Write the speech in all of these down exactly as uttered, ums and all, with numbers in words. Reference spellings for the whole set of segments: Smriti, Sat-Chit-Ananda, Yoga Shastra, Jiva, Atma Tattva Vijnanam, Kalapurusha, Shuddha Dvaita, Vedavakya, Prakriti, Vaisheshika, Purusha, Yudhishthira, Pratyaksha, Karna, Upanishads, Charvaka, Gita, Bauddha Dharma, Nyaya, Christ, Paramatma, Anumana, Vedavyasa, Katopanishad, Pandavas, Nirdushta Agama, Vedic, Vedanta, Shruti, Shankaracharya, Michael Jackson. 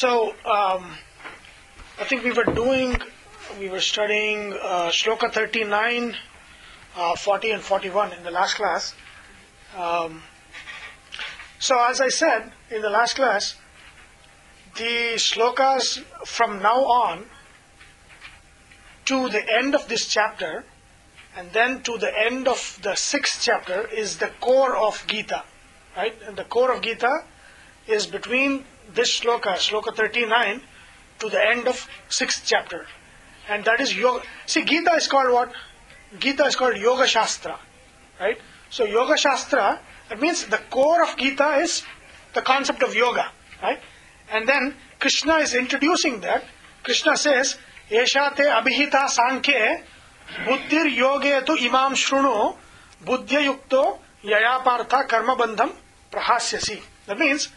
So, um, I think we were doing, we were studying uh, Shloka thirty-nine, uh, forty and forty-one in the last class. Um, so as I said in the last class, the shlokas from now on to the end of this chapter and then to the end of the sixth chapter is the core of Gita, right? And the core of Gita is between this shloka, shloka thirty-nine, to the end of sixth chapter. And that is yoga. See, Gita is called what? Gita is called Yoga Shastra, right? So Yoga Shastra, that means the core of Gita is the concept of yoga, right? And then Krishna is introducing that. Krishna says, Esha te abhihita sankhe buddhir yoge tu imam shruno buddhya yukto yaya partha karma bandham prahasyasi. That means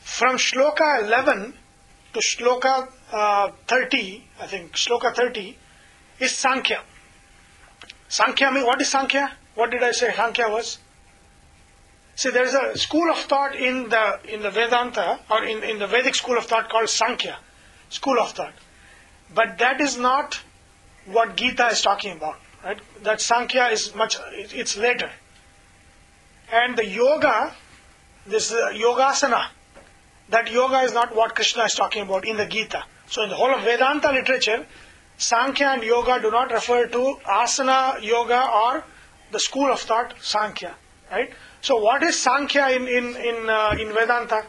from shloka eleven to shloka uh, thirty, I think shloka thirty is Sankhya. Sankhya means, what is Sankhya? What did I say Sankhya was? See, there is a school of thought in the in the Vedanta or in, in the Vedic school of thought called Sankhya, school of thought. But that is not what Gita is talking about, right? That Sankhya is much, it's later. And the yoga, this uh, yogasana, that yoga is not what Krishna is talking about in the Gita. So in the whole of Vedanta literature, Sankhya and yoga do not refer to asana yoga or the school of thought Sankhya, right? So what is Sankhya in in in, uh, in Vedanta?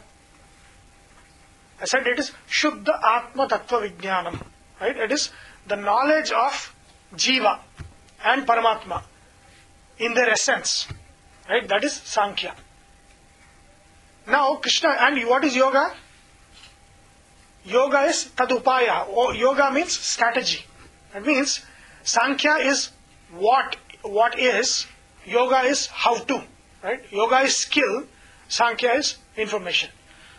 I said it is Shuddha Atma Tattva Vijnanam, right? It is the knowledge of Jiva and Paramatma in their essence, right? That is Sankhya. Now Krishna, and what is yoga? Yoga is Tadupaya. Oh, yoga means strategy. That means Sankhya is what what is, yoga is how to, right? Yoga is skill, Sankhya is information.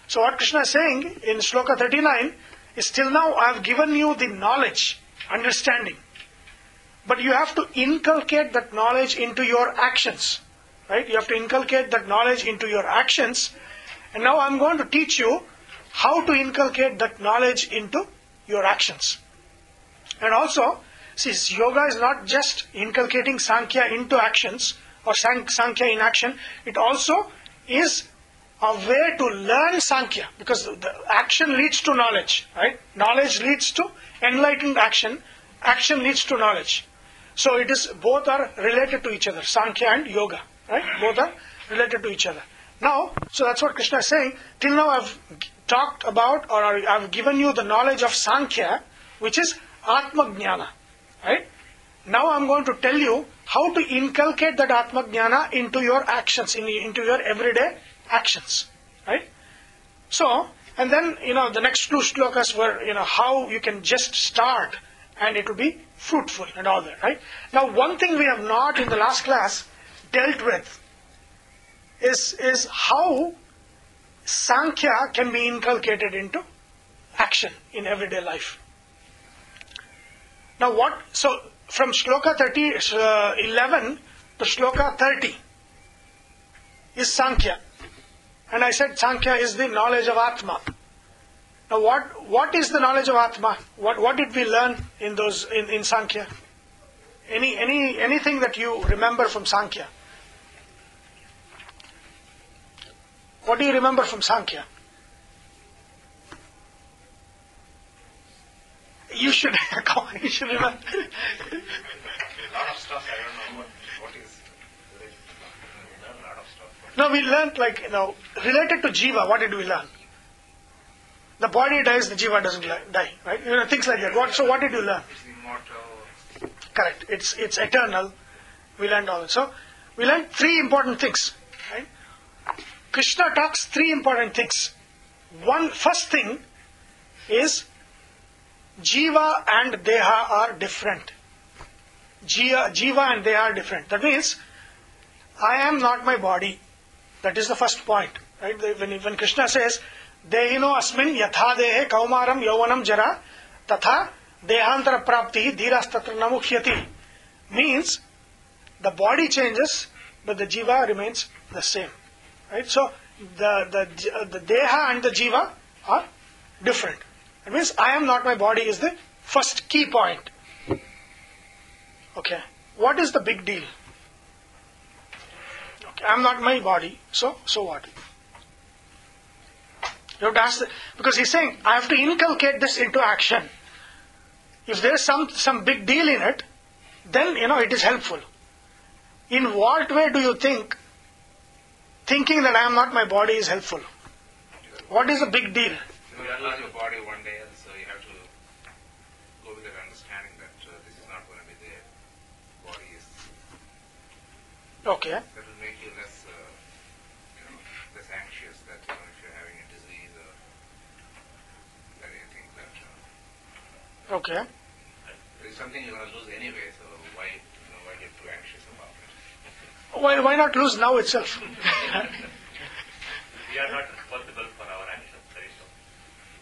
So what Krishna is saying in Shloka thirty-nine is, till now I have given you the knowledge, understanding, but you have to inculcate that knowledge into your actions, right? You have to inculcate that knowledge into your actions, and now I'm going to teach you how to inculcate that knowledge into your actions. And also, since yoga is not just inculcating Sankhya into actions or Sankhya in action, it also is a way to learn Sankhya, because the action leads to knowledge, right? Knowledge leads to enlightened action, action leads to knowledge. So it is, both are related to each other, Sankhya and yoga, right? Both are related to each other. Now, so that's what Krishna is saying. Till now I've talked about, or I've given you the knowledge of Sankhya, which is Atmajnana, right? Now I'm going to tell you how to inculcate that Atmajnana into your actions, in, into your everyday actions, right? So, and then, you know, the next two shlokas were, you know, how you can just start and it will be fruitful and all that, right? Now, one thing we have not in the last class dealt with is, is how Sankhya can be inculcated into action in everyday life. Now what, so from shloka thirty, uh, eleven to shloka thirty is Sankhya. And I said Sankhya is the knowledge of Atma. Now what what is the knowledge of Atma? What what did we learn in those in, in Sankhya? Any any anything that you remember from Sankhya? What do you remember from Sankhya? You should, you should remember. A lot of stuff, I don't know what, what is. We learned a lot of stuff. No, we learned, like, you know, related to Jiva, what did we learn? The body dies, the Jiva doesn't die, right? You know, things like that. What, so what did you learn? It's immortal. Correct. It's, it's eternal. We learned all that. So we learned three important things, right? Krishna talks three important things. One, first thing is, Jiva and Deha are different. Jiva, Jiva and Deha are different. That means, I am not my body. That is the first point, right? When, when Krishna says, Dehino asmin yatha dehe kaumaram yovanam jara tatha dehantara prapti dhiras tatra namukhyati, means, the body changes, but the Jiva remains the same, right? So, the, the, the Deha and the Jiva are different. That means I am not my body is the first key point. Okay. What is the big deal? Okay, I am not my body, so so what? You have to ask the, because he's saying I have to inculcate this into action. If there is some some big deal in it, then you know it is helpful. In what way do you think thinking that I am not my body is helpful? What is the big deal? You will unlearn your body one day, and so you have to go with that understanding that uh, this is not going to be there. Body is okay. That will make you less, uh, you know, less anxious that you know, if you're having a disease or that you think that. Uh, okay. It's something you're going to lose anyway, so why you know, why get too anxious about it? Why why not lose now itself? We are not responsible for our actions.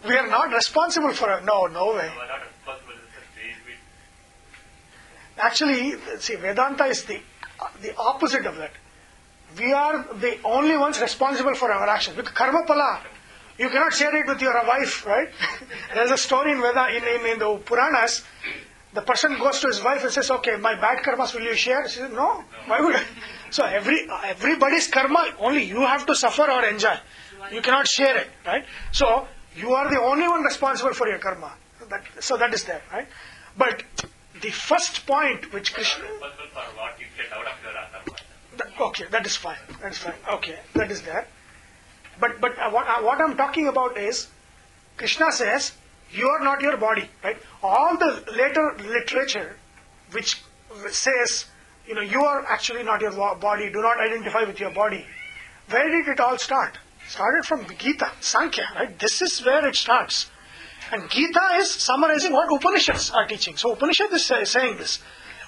We are not responsible for our... No, no way. We are not responsible for... Actually, see, Vedanta is the the opposite of that. We are the only ones responsible for our actions. Because karma pala, you cannot share it with your wife, right? There's a story in Veda, in, in, in the Puranas. The person goes to his wife and says, okay, my bad karmas will you share? She says, no, why would I? So every everybody's karma, only you have to suffer or enjoy. You cannot share it, right? So you are the only one responsible for your karma. So that, so that is there, right? But the first point which Krishna... That, okay, that is fine. That is fine. Okay, that is there. But but what, what I'm talking about is, Krishna says, you are not your body, right? All the later literature which says, you know, you are actually not your body, do not identify with your body. Where did it all start? Started from Gita, Sankhya, right? This is where it starts. And Gita is summarizing what Upanishads are teaching. So Upanishad is say, saying this.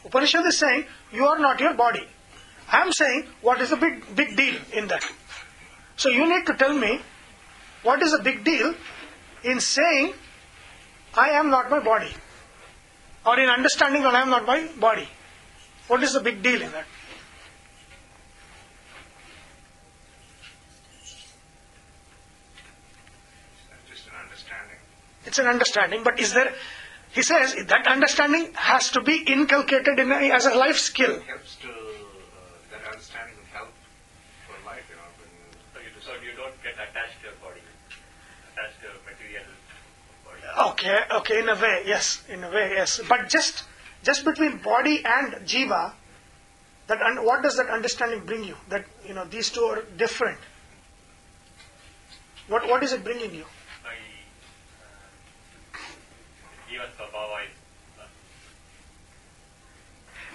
Upanishad is saying, you are not your body. I am saying, what is the big, big deal in that? So you need to tell me, what is the big deal in saying, I am not my body? Or in understanding that I am not my body. What is the big deal in that? It's an understanding, but is there, he says, that understanding has to be inculcated in a, as a life skill. It helps to, uh, that understanding will help for life, you know, when you, so you, so you don't get attached to your body, attached to your material body. Okay, okay, in a way, yes, in a way, yes. But just just between body and Jiva, that un, what does that understanding bring you? That, you know, these two are different. What What is it bringing you?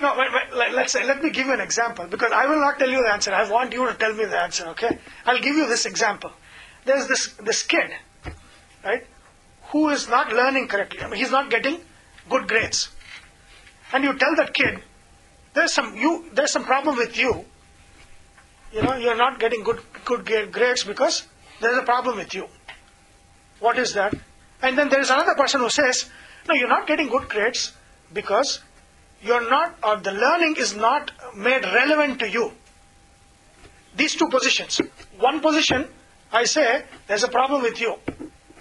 No, wait, wait, let's say, let me give you an example, because I will not tell you the answer. I want you to tell me the answer, okay? I'll give you this example. There's this this kid, right, who is not learning correctly. I mean, he's not getting good grades. And you tell that kid, there's some you there's some problem with you. You know, you're not getting good good grades because there's a problem with you. What is that? And then there's another person who says, no, you're not getting good grades because you're not, or the learning is not made relevant to you. These two positions. One position, I say, there's a problem with you.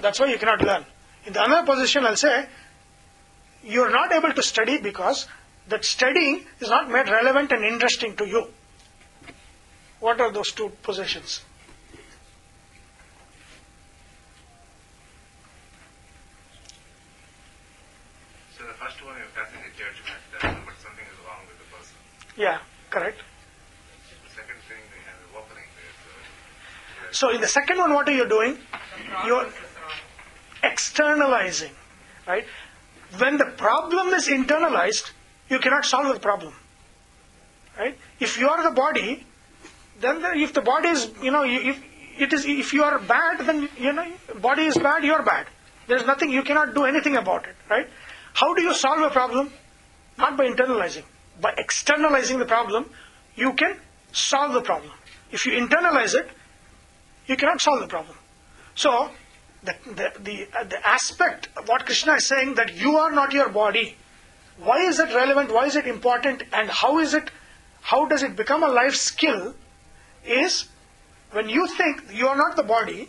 That's why you cannot learn. In the another position, I'll say, you're not able to study because that studying is not made relevant and interesting to you. What are those two positions? Yeah, correct. The second thing, we have an opening there. So, so in the second one, what are you doing? You're externalizing, right? When the problem is internalized, you cannot solve the problem, right? If you are the body, then the, if the body is, you know, you, if it is, if you are bad, then you know, body is bad, you are bad. There is nothing, you cannot do anything about it, right? How do you solve a problem? Not by internalizing. By externalizing the problem, you can solve the problem. If you internalize it, you cannot solve the problem. So, the, the, the, uh, the aspect of what Krishna is saying, that you are not your body, why is it relevant, why is it important, and how is it, how does it become a life skill, is when you think you are not the body,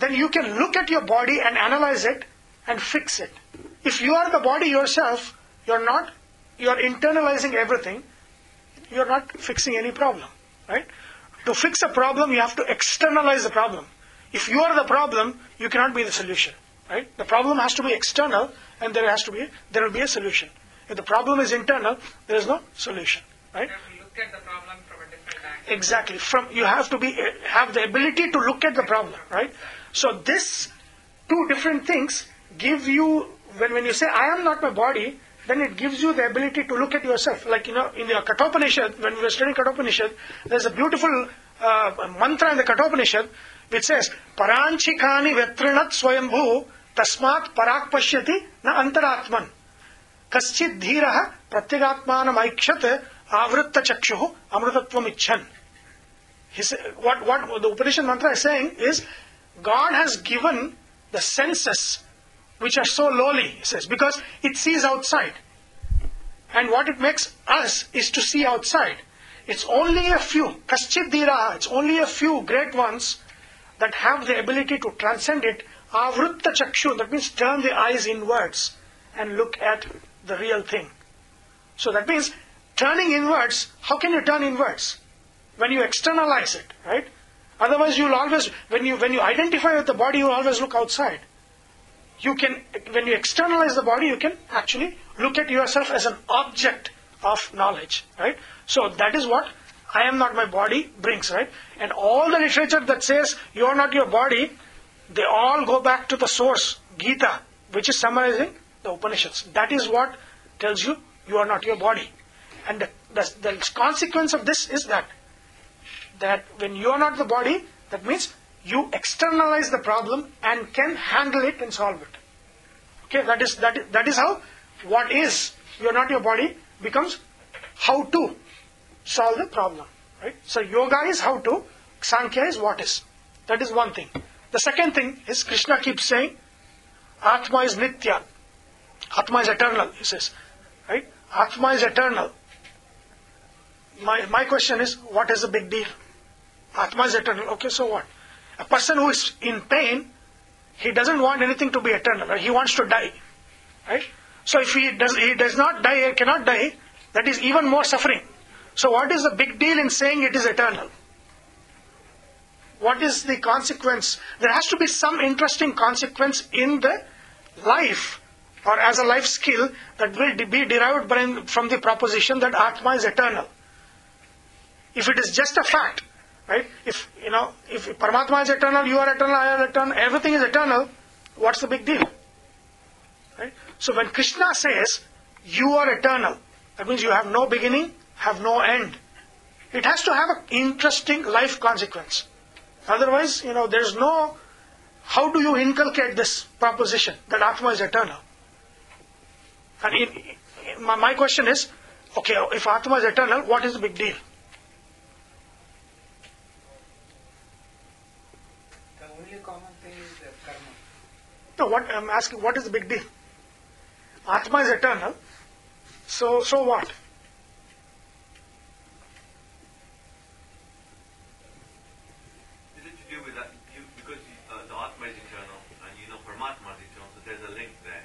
then you can look at your body and analyze it and fix it. If you are the body yourself, you're not, you're internalizing everything, you're not fixing any problem, right? To fix a problem, you have to externalize the problem. If you are the problem, you cannot be the solution, right? The problem has to be external, and there has to be, there will be a solution. If the problem is internal, there is no solution, right? You have to look at the problem from a different angle. Exactly. From, you have to be, have the ability to look at the problem, right? So this two different things give you, when, when you say, I am not my body, then it gives you the ability to look at yourself. Like, you know, in the Katopanishad, when we were studying Katopanishad, there's a beautiful uh, mantra in the Katopanishad, which says, Paranchikani vetrinat swayambhu tasmat parakpashyati na antaratman kaschid dhiraha pratyagatmanam aikshate avritta chakshuhu amrutatvam ichhan. What, what the Upanishad mantra is saying is, God has given the senses which are so lowly, he says, because it sees outside. And what it makes us is to see outside. It's only a few, kaschidhiraha, it's only a few great ones that have the ability to transcend it. Avrutta chakshu, that means turn the eyes inwards and look at the real thing. So that means turning inwards, how can you turn inwards? When you externalize it, right? Otherwise you'll always, when you, when you identify with the body, you'll always look outside. You can, when you externalize the body, you can actually look at yourself as an object of knowledge, right? So that is what I am not my body brings, right? And all the literature that says you are not your body, they all go back to the source, Gita, which is summarizing the Upanishads. That is what tells you you are not your body. And the, the, the consequence of this is that, that when you are not the body, that means you externalize the problem and can handle it and solve it. Okay, that is, that is, that is how what is, you're not your body, becomes how to solve the problem, right? So yoga is how to, Sankhya is what is. That is one thing. The second thing is, Krishna keeps saying, Atma is Nitya. Atma is eternal, he says, right? Atma is eternal. My, my question is, what is the big deal? Atma is eternal. Okay, so what? A person who is in pain, he doesn't want anything to be eternal. Right? He wants to die, right? So if he does, he does not die or cannot die, that is even more suffering. So what is the big deal in saying it is eternal? What is the consequence? There has to be some interesting consequence in the life, or as a life skill, that will be derived from the proposition that Atma is eternal. If it is just a fact, right? If, you know, if Paramatma is eternal, you are eternal, I am eternal, everything is eternal, what's the big deal? Right? So when Krishna says, you are eternal, that means you have no beginning, have no end. It has to have an interesting life consequence. Otherwise, you know, there's no, how do you inculcate this proposition that Atma is eternal? And in, in my, my question is, okay, if Atma is eternal, what is the big deal? No, what I'm asking, what is the big deal? Atma is eternal, so so what? Is it to do with that? You, because uh, the Atma is eternal, and you know Paramatma is eternal, so there's a link there.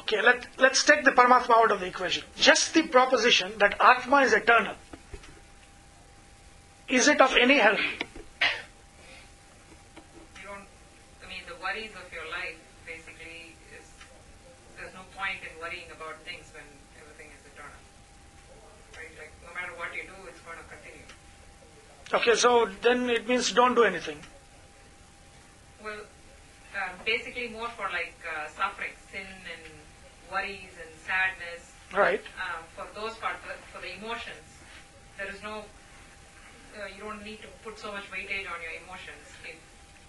Okay, let, let's take the Paramatma out of the equation. Just the proposition that Atma is eternal. Is it of any help? You don't, I mean, the worries of your life, basically, is, there's no point in worrying about things when everything is eternal, right? Like, no matter what you do, it's going to continue. Okay, so then it means don't do anything. Well, uh, basically more for like uh, suffering, sin and worries and sadness. Right. Uh, for those parts, for the emotions, there is no, uh, you don't need to put so much weightage on your emotions if,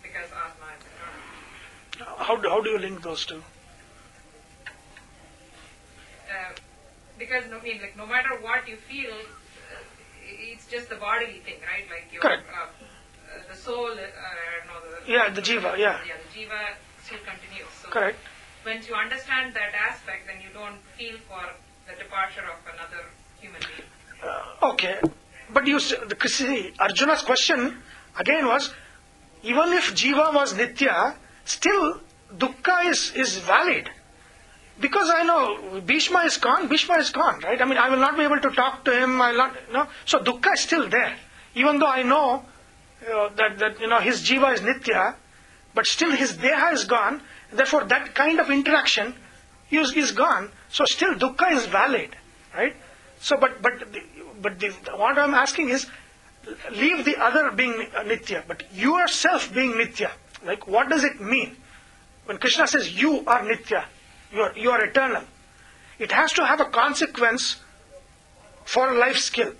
because Atma is eternal. How do, how do you link those two? Uh, because no, I mean, like, no matter what you feel, uh, it's just the bodily thing, right? Like your, correct. Uh, uh, the soul, uh, no, the, yeah, the Jiva, yeah. Yeah, the Jiva still continues. So correct. Once you understand that aspect, then you don't feel for the departure of another human being. Uh, okay, but you see, Arjuna's question again was, even if Jiva was Nitya, still Dukkha is, is valid. Because I know Bhishma is gone, Bhishma is gone, right? I mean, I will not be able to talk to him, I will not, you know? So Dukkha is still there. Even though I know uh, that, that, you know, his Jiva is Nitya, but still his Deha is gone, therefore that kind of interaction is, is gone. So still Dukkha is valid, right? So, but, but, but the, what I'm asking is, leave the other being Nitya, but yourself being Nitya. Like, what does it mean? When Krishna says, you are Nitya, you are, you are eternal, it has to have a consequence for a life skill.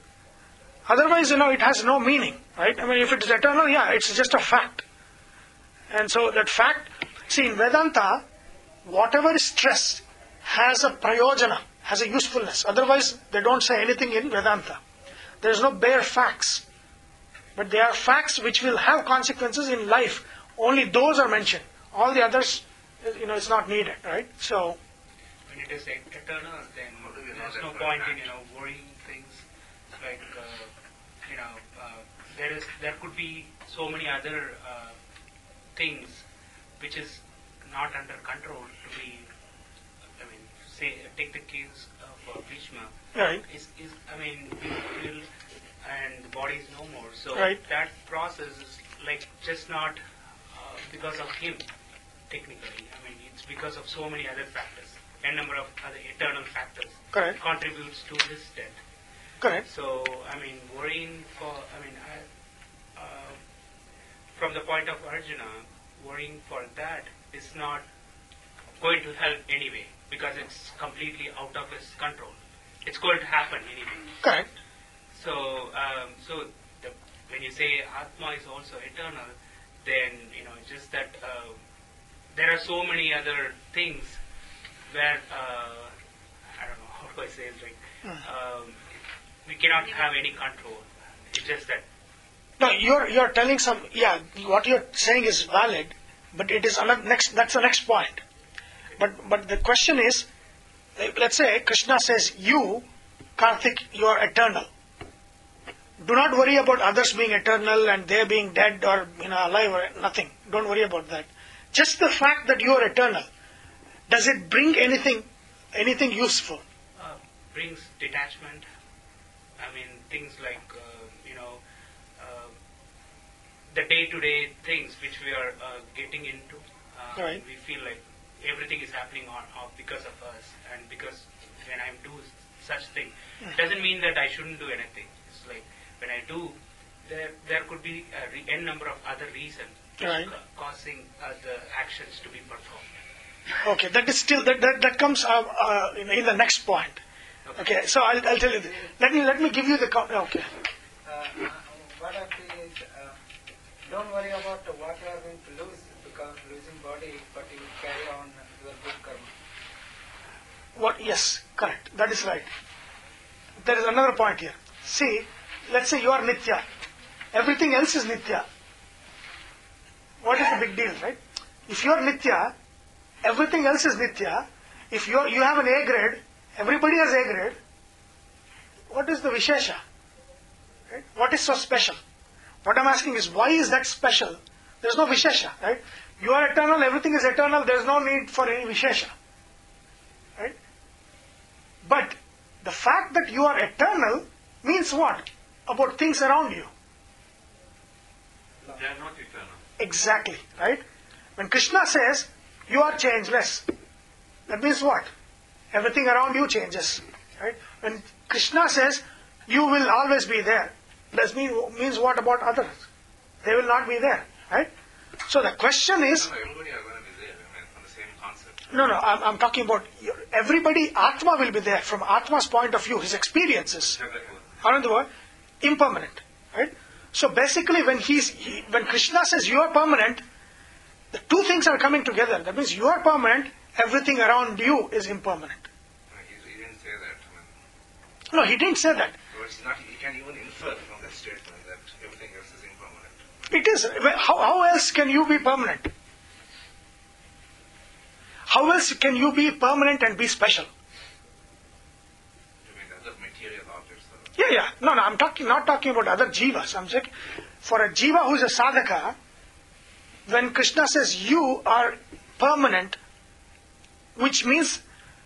Otherwise, you know, it has no meaning, right? I mean, if it is eternal, yeah, it's just a fact. And so that fact, see, in Vedanta, whatever is stressed has a prayojana, has a usefulness. Otherwise, they don't say anything in Vedanta. There is no bare facts. But they are facts which will have consequences in life. Only those are mentioned. All the others, you know, it's not needed, right? So, when it is eternal, then there's no point in, you know, worrying things. Like, uh, you know, uh, there is there could be so many other uh, things which is not under control to be. I mean, say, take the case of uh, Bhishma. Right. Is is I mean, we will, and the body is no more. So right. That process is like just not uh, because of him. Technically, I mean, it's because of so many other factors, n number of other eternal factors. Correct. Contributes to his death. Correct. So, I mean, worrying for, I mean, uh, uh, from the point of Arjuna, worrying for that is not going to help anyway, because it's completely out of his control. It's going to happen anyway. Correct. So, um, so the, when you say Atma is also eternal, then, you know, just that. Uh, There are so many other things where, uh, I don't know, how do I say it, like, um, we cannot have any control. It's just that. No, you're you're telling some, yeah, what you're saying is valid, but it is another next, that's the next point. But, but the question is, let's say Krishna says, you, Karthik, you are eternal. Do not worry about others being eternal and they being dead or, you know, alive or nothing. Don't worry about that. Just the fact that you are eternal, does it bring anything, anything useful? Uh, brings detachment. I mean, things like uh, you know, uh, the day-to-day things which we are uh, getting into. Uh, right. We feel like everything is happening on, on because of us, and because when I do such thing, mm. It doesn't mean that I shouldn't do anything. It's like when I do, there there could be a re- n number of other reasons. Right. Causing uh, the actions to be performed. Okay, that is still that that, that comes uh, uh, in, in the next point. Okay, okay so I'll I'll tell you. This. Let me let me give you the com- okay. Uh, what I feel is, uh, don't worry about what you are going to lose because losing body, but you carry on your good karma. What? Yes, correct. That is right. There is another point here. See, let's say you are Nitya. Everything else is Nitya. What is the big deal, right? If you are Nitya, everything else is Nitya. If you you have an A grade, everybody has A grade. What is the Vishesha? Right? What is so special? What I'm asking is, why is that special? There's no Vishesha, right? You are eternal, everything is eternal, there's no need for any Vishesha. Right? But the fact that you are eternal means what? About things around you. They are not eternal. Exactly, right? When Krishna says, you are changeless, that means what? Everything around you changes, right? When Krishna says, you will always be there, that mean, means what about others? They will not be there, right? So the question is... No, everybody are going to be there, I mean, on the same concept. No, no, I'm, I'm talking about everybody, Atma will be there from Atma's point of view, his experiences. Are in the world, impermanent, right? So basically, when he's he, when Krishna says you are permanent, the two things are coming together. That means you are permanent, everything around you is impermanent. No, he, he didn't say that. No, he didn't say that. So it's not, he can even infer from that statement that everything else is impermanent. It is. How, how else can you be permanent? How else can you be permanent and be special? Yeah, yeah. No, no, I'm talking, not talking about other jivas. I'm saying, for a jiva who's a sadhaka, when Krishna says you are permanent, which means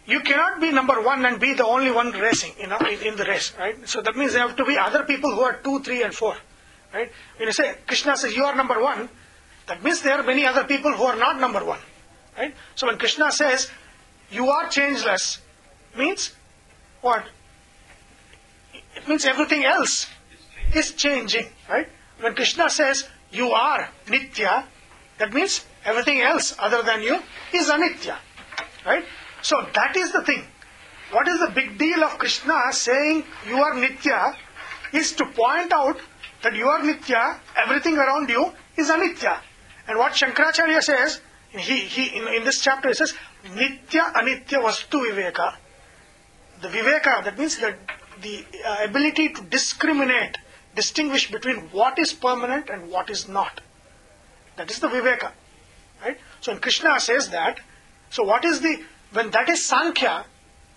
you cannot be number one and be the only one racing, you know, in, in the race, right? So that means there have to be other people who are two, three, and four, right? When you say Krishna says you are number one, that means there are many other people who are not number one, right? So when Krishna says you are changeless, means what? It means everything else is changing, right? When Krishna says you are Nitya, that means everything else other than you is Anitya, right? So that is the thing. What is the big deal of Krishna saying you are Nitya is to point out that you are Nitya, everything around you is Anitya. And what Shankaracharya says, he, he in, in this chapter he says, Nitya Anitya Vastu Viveka. The Viveka, that means the, the uh, ability to discriminate, distinguish between what is permanent and what is not. That is the Viveka, right? So when Krishna says that, so what is the, when that is Sankhya,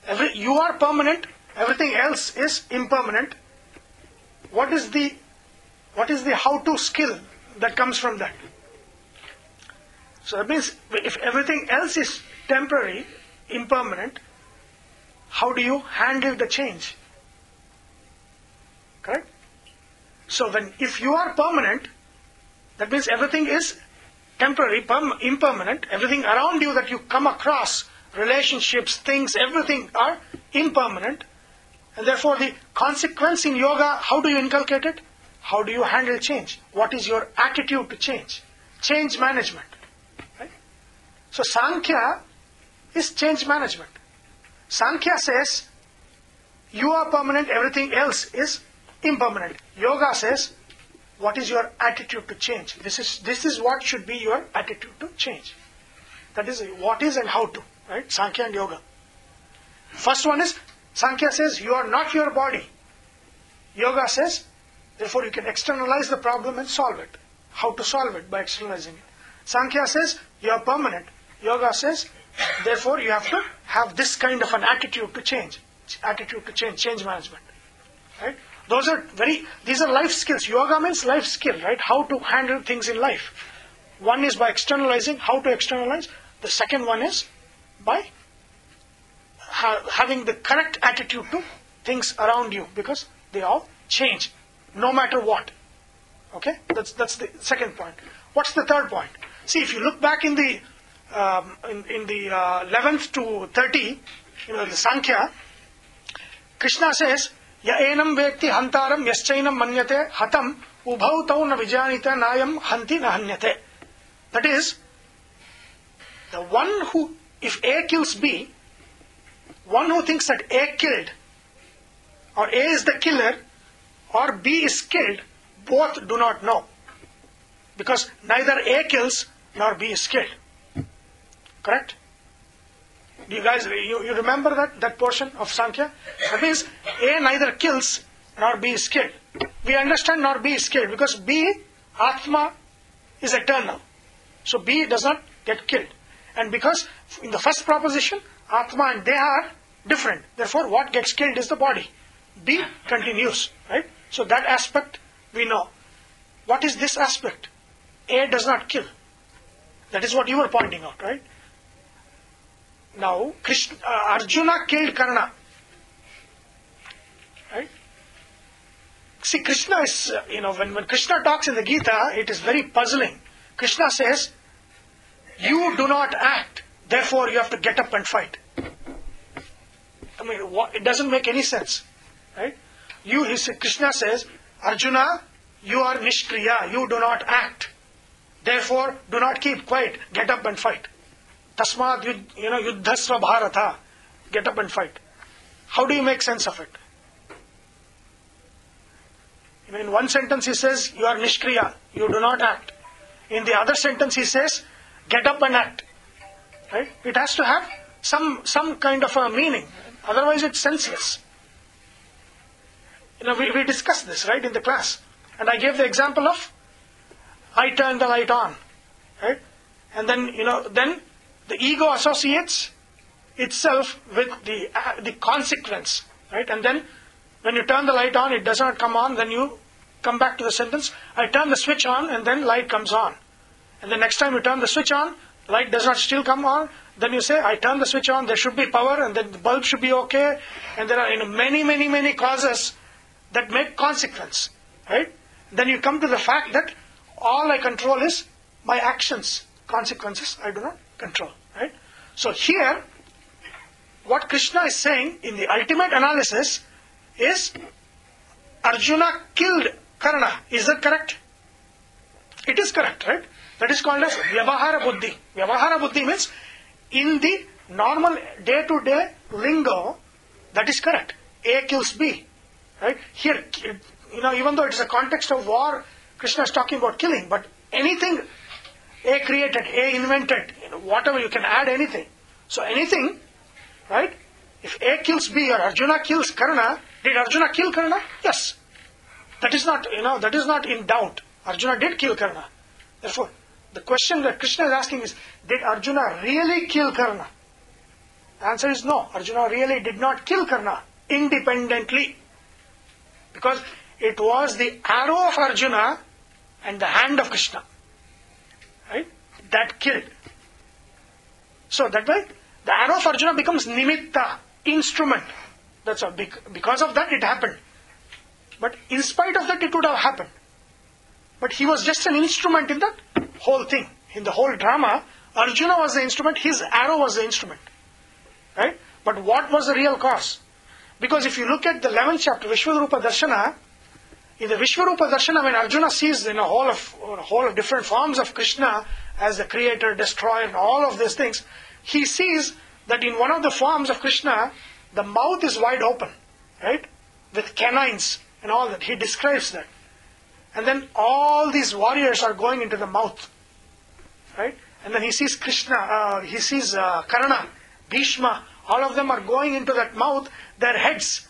every, you are permanent, everything else is impermanent, what is the, what is the how-to skill that comes from that? So that means if everything else is temporary, impermanent, how do you handle the change? Correct? So when, if you are permanent, that means everything is temporary, perm, impermanent. Everything around you that you come across, relationships, things, everything are impermanent. And therefore the consequence in yoga, how do you inculcate it? How do you handle change? What is your attitude to change? Change management. Right? So Sankhya is change management. Sankhya says, you are permanent, everything else is impermanent. Yoga says, what is your attitude to change? This is this is what should be your attitude to change. That is what is and how to, right? Sankhya and yoga. First one is, Sankhya says, you are not your body. Yoga says, therefore you can externalize the problem and solve it. How to solve it? By externalizing it. Sankhya says, you are permanent. Yoga says, therefore you have to have this kind of an attitude to change. Attitude to change, change management. Right? Those are very, these are life skills. Yoga means life skill, right? How to handle things in life. One is by externalizing, how to externalize. The second one is by ha having the correct attitude to things around you, because they all change, no matter what. Okay? That's that's the second point. What's the third point? See, if you look back in the um, in, in the uh, eleventh to thirty, you know, the Sankhya, Krishna says, Ya enam vekti hantaram yaschainam manyate hatam ubhau tau na vijanita nayam hanti na hanyate. That is, the one who, if A kills B, one who thinks that A killed, or A is the killer, or B is killed, both do not know. Because neither A kills nor B is killed. Correct? Do you guys, you, you remember that, that portion of Sankhya? That means A neither kills nor B is killed. We understand nor B is killed because B, Atma, is eternal. So B does not get killed. And because in the first proposition, Atma and Deha are different. Therefore, what gets killed is the body. B continues, right? So that aspect we know. What is this aspect? A does not kill. That is what you were pointing out, right? Now, Krishna, uh, Arjuna killed Karna. Right? See, Krishna is, uh, you know, when, when Krishna talks in the Gita, it is very puzzling. Krishna says, you do not act, therefore you have to get up and fight. I mean, what, it doesn't make any sense. Right? You, he said, Krishna says, Arjuna, you are Nishkriya, you do not act. Therefore, do not keep quiet, get up and fight. Tasmad, you know, Yuddhasva Bharata. Get up and fight. How do you make sense of it? In one sentence he says, you are Nishkriya, you do not act. In the other sentence he says, get up and act. Right? It has to have some some kind of a meaning. Otherwise it's senseless. You know, we, we discussed this, right, in the class. And I gave the example of, I turn the light on. Right? And then, you know, then the ego associates itself with the uh, the consequence, right? And then when you turn the light on, it does not come on. Then you come back to the sentence, I turn the switch on and then light comes on. and the next time you turn the switch on, light does not still come on, then you say, I turn the switch on, there should be power, and then the bulb should be okay, and there are you know, many, many, many causes that make consequence, right? Then you come to the fact that all I control is my actions. Consequences I do not control, right? So here, what Krishna is saying in the ultimate analysis is, Arjuna killed Karna. Is that correct? It is correct, right? That is called as Vyavahara Buddhi. Vyavahara Buddhi means, in the normal day-to-day lingo, that is correct. A kills B, right? Here, you know, even though it is a context of war, Krishna is talking about killing, but anything A created, A invented, you know, whatever, you can add anything. So anything, right? If A kills B or Arjuna kills Karna, did Arjuna kill Karna? Yes. That is not, you know, that is not in doubt. Arjuna did kill Karna. Therefore, the question that Krishna is asking is, did Arjuna really kill Karna? The answer is no. Arjuna really did not kill Karna independently. Because it was the arrow of Arjuna and the hand of Krishna, right, that killed. So that way, the arrow of Arjuna becomes nimitta, instrument. That's all. Because of that, it happened. But in spite of that, it would have happened. But he was just an instrument in that whole thing. In the whole drama, Arjuna was the instrument, his arrow was the instrument, right? But what was the real cause? Because if you look at the eleventh chapter, Vishwarupa Darshana, in the Vishwarupa Darshana, when Arjuna sees in a whole of a whole of different forms of Krishna as the creator, destroyer, and all of these things, he sees that in one of the forms of Krishna, the mouth is wide open, right? With canines and all that. He describes that. And then all these warriors are going into the mouth, right? And then he sees Krishna, uh, he sees uh, Karna, Bhishma, all of them are going into that mouth, their heads.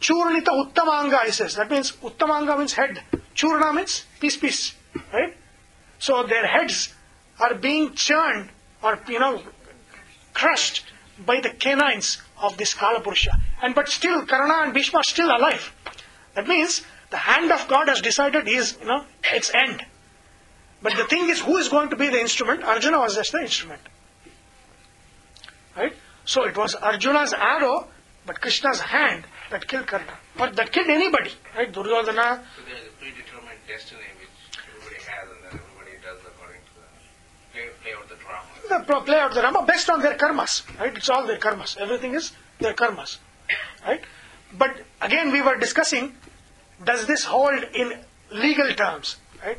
Churnita Uttamanga, he says. That means, Uttamanga means head. Churna means piece, piece, right? So their heads are being churned or, you know, crushed by the canines of this Kalapurusha. And but still, Karna and Bhishma are still alive. That means, the hand of God has decided is, you know, its end. But the thing is, who is going to be the instrument? Arjuna was just the instrument, right? So it was Arjuna's arrow, but Krishna's hand that killed Karna, or that killed anybody, right? Duryodhana. So there is a predetermined destiny which everybody has, and then everybody does according to the play, play out the drama. The play out the drama based on their karmas, right? It's all their karmas. Everything is their karmas, right? But again, we were discussing, does this hold in legal terms, right?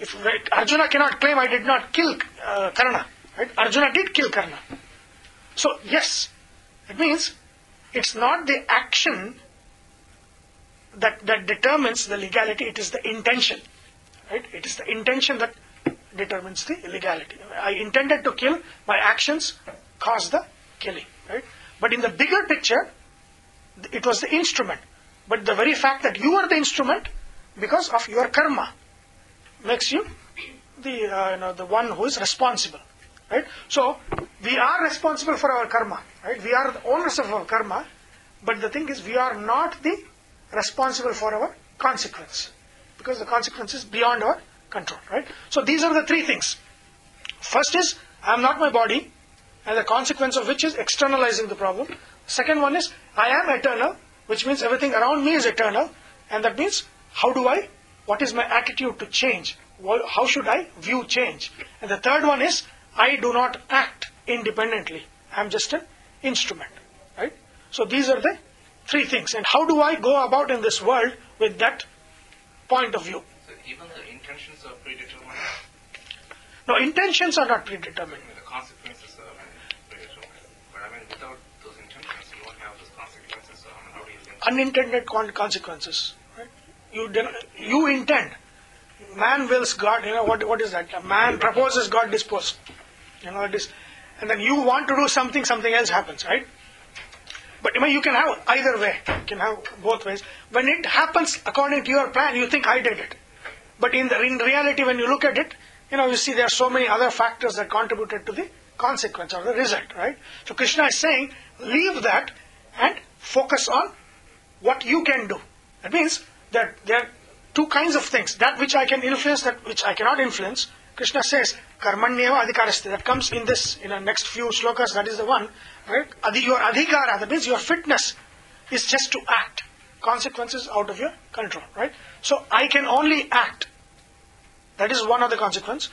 If right, Arjuna cannot claim I did not kill uh, Karna, right? Arjuna did kill Karna. So yes, it means, it's not the action that, that determines the legality, it is the intention, right? It is the intention that determines the illegality. I intended to kill, my actions caused the killing, right? But in the bigger picture, it was the instrument. But the very fact that you are the instrument, because of your karma, makes you the, uh, you know, the one who is responsible, right? So, we are responsible for our karma, right? We are the owners of our karma, but the thing is, we are not the responsible for our consequence, because the consequence is beyond our control, right? So these are the three things. First is, I am not my body, and the consequence of which is externalizing the problem. Second one is, I am eternal, which means everything around me is eternal, and that means, how do I, what is my attitude to change? How should I view change? And the third one is, I do not act independently. I'm just an instrument, right? So these are the three things. And how do I go about in this world with that point of view? So even the intentions are predetermined? No, intentions are not predetermined. I mean, the consequences are predetermined. But I mean, without those intentions, you won't have those consequences. So how do you think? Unintended con consequences, right? You, you intend. Man wills God, you know, what what is that? Man proposes, God disposes. You know, it is, and then you want to do something, something else happens, right? But you know, you can have either way. You can have both ways. When it happens according to your plan, you think I did it. But in the, in reality, when you look at it, you know, you see there are so many other factors that contributed to the consequence or the result, right? So Krishna is saying, leave that and focus on what you can do. That means that there are two kinds of things. That which I can influence, that which I cannot influence. Krishna says, karmanyeva adhikarasthi. That comes in this, in our next few shlokas, that is the one, right? Your adhikara, that means your fitness, is just to act. Consequences out of your control, right? So, I can only act. That is one of the consequences.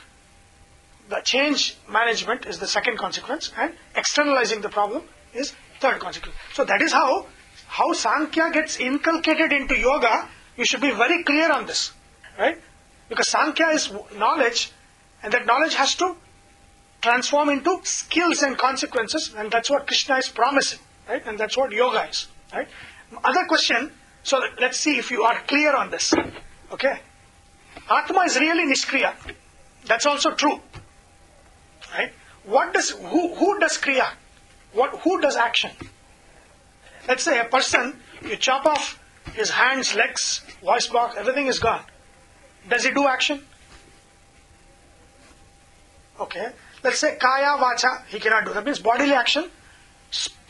The change management is the second consequence, and externalizing the problem is third consequence. So, that is how, how Sankhya gets inculcated into yoga. You should be very clear on this, right? Because Sankhya is knowledge, and that knowledge has to transform into skills and consequences, and that's what Krishna is promising, right? And that's what yoga is, right? Other question, so let's see if you are clear on this, okay? Atma is really nishkriya. That's also true, right? What does, who, who does kriya? What, who does action? Let's say a person, you chop off his hands, legs, voice box, everything is gone. Does he do action? Okay. Let's say kaya, vacha, he cannot do. That means bodily action,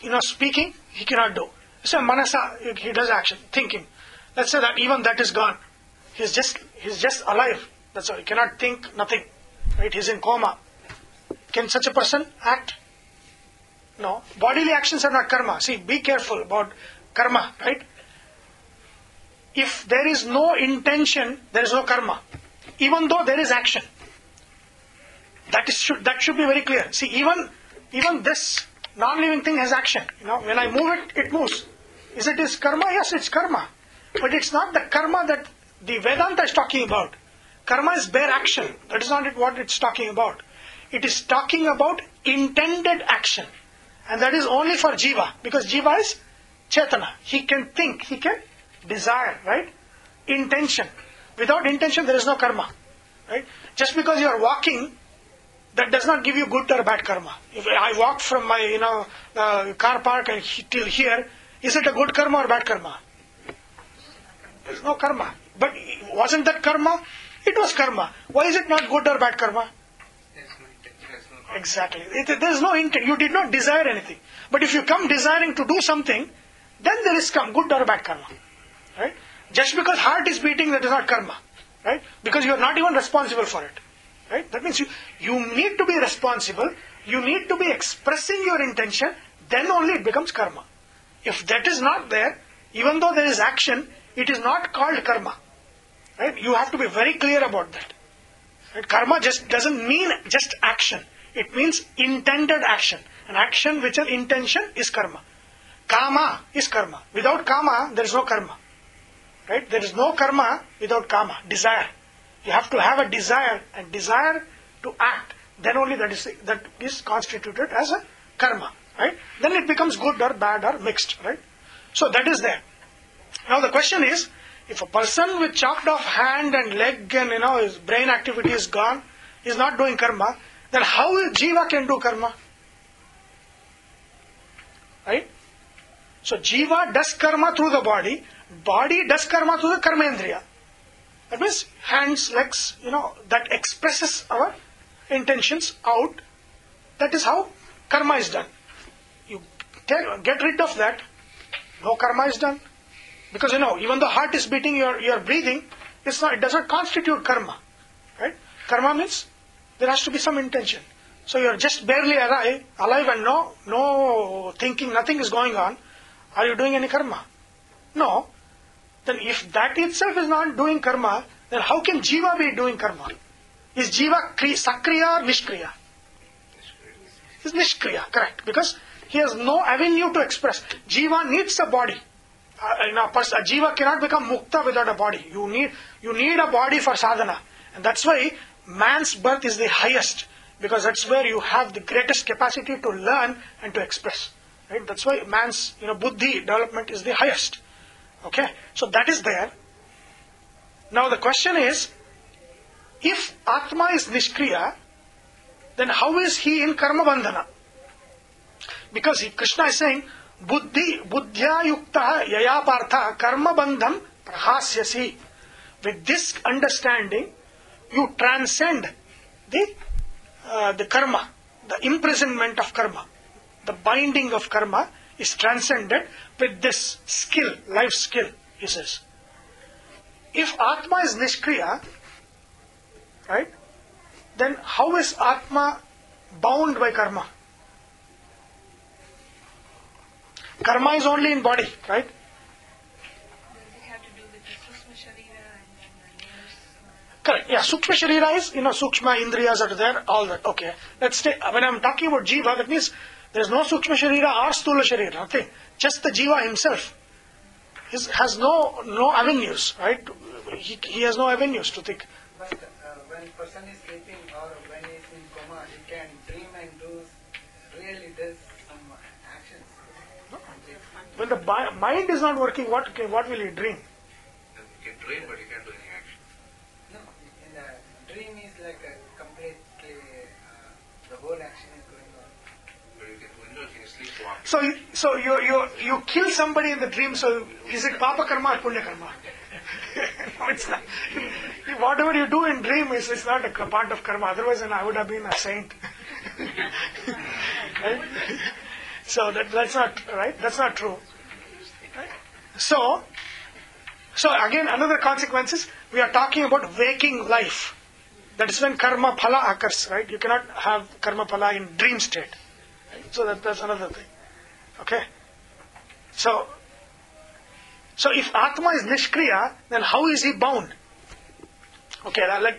you know, speaking, he cannot do. Let's say manasa, he does action, thinking. Let's say that even that is gone. He's just he's just alive. That's all. He cannot think, nothing. Right? He's in coma. Can such a person act? No. Bodily actions are not karma. See, be careful about karma, right? If there is no intention, there is no karma. Even though there is action. That is should that should be very clear. See, even even this non-living thing has action. You know, when I move it, it moves. Is it is karma? Yes, it's karma. But it's not the karma that the Vedanta is talking about. Karma is bare action. That is not what it's talking about. It is talking about intended action. And that is only for Jiva. Because Jiva is Chetana. He can think. He can desire, right? Intention. Without intention, there is no karma, right? Just because you are walking, that does not give you good or bad karma. If I walk from my, you know, uh, car park and he, till here, is it a good karma or bad karma? There is no karma. But wasn't that karma? It was karma. Why is it not good or bad karma? There is no intention. No exactly. It, there is no intent. You did not desire anything. But if you come desiring to do something, then there is come good or bad karma. Right? Just because heart is beating, that is not karma, right? Because you are not even responsible for it, right? That means you, you need to be responsible. You need to be expressing your intention. Then only it becomes karma. If that is not there, even though there is action, it is not called karma, right? You have to be very clear about that. Right? Karma just doesn't mean just action. It means intended action. An action with an intention is karma. Kama is karma. Without kama, there is no karma. Right? There is no karma without kama, desire. You have to have a desire and desire to act. Then only that is that is constituted as a karma. Right? Then it becomes good or bad or mixed. Right? So that is there. Now the question is, if a person with chopped off hand and leg and you know his brain activity is gone, is not doing karma, then how Jiva can do karma? Right? So Jiva does karma through the body. Body does karma through the karmendriya. That means hands, legs, you know, that expresses our intentions out. That is how karma is done. You get rid of that, no karma is done. Because you know, even the heart is beating, your your breathing, it's not, it does not constitute karma. Right? Karma means there has to be some intention. So you are just barely alive, alive and no, no thinking, nothing is going on. Are you doing any karma? No. Then if that itself is not doing karma, then how can Jiva be doing karma? Is Jiva sakriya or nishkriya? It's nishkriya, correct. Because he has no avenue to express. Jiva needs a body. Uh, you know, pers- a Jiva cannot become mukta without a body. You need, you need a body for sadhana. And that's why man's birth is the highest. Because that's where you have the greatest capacity to learn and to express. Right? That's why man's, you know, buddhi development is the highest. Okay, so that is there. Now the question is, if Atma is nishkriya, then how is he in karma bandhana? Because he, Krishna is saying, buddhi, buddhya yukta yaya partha karma bandham prahasyasi. With this understanding, you transcend the uh, the karma, the imprisonment of karma, the binding of karma. Is transcended with this skill, life skill, he says. If Atma is nishkriya, right, then how is Atma bound by karma? Karma is only in body, right? Does it have to do with Sukshma Sharira and layers? Correct. Yeah, Sukshma Sharira is, you know, Sukshma Indriyas are there, all that. Okay. Let's stay. When I'm talking about Jiva, that means there is no Sukshma Sharira or Sthula Sharira, nothing. Just the Jiva himself is, has no no avenues, right? He, he has no avenues to think. But uh, when a person is sleeping or when he is in coma, he can dream and do, really does some actions. No. When the bi mind is not working, what what will he dream? He can dream, but he can't do any action. No, in the dream is like a completely, uh, the whole action is going on. But you can do it in sleep. So, you, so you, you, you kill somebody in the dream, so is it Papa Karma or Punya Karma? No, it's not. Whatever you do in dream is it's not a part of karma. Otherwise, then I would have been a saint. Right? So that, that's not right. That's not true. Right? So, so again, another consequence is we are talking about waking life. That is when karma phala occurs. Right? You cannot have karma phala in dream state. So that, that's another thing. Okay. So. So if Atma is Nishkriya, then how is he bound? Okay, let,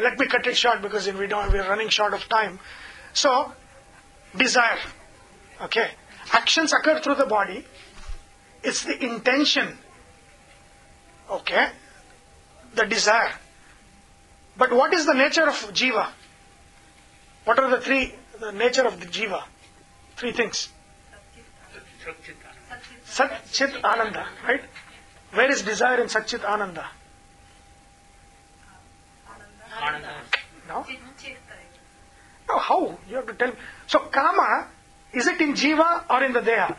let me cut it short because we don't, we're running short of time. So, desire. Okay, actions occur through the body. It's the intention. Okay, the desire. But what is the nature of Jiva? What are the three, the nature of the Jiva? Three things. Sat-Chit-Ananda, right? Where is desire in Sat-Chit-Ananda? Ananda. No? No, how? You have to tell me. So, Kama, is it in Jiva or in the Deha?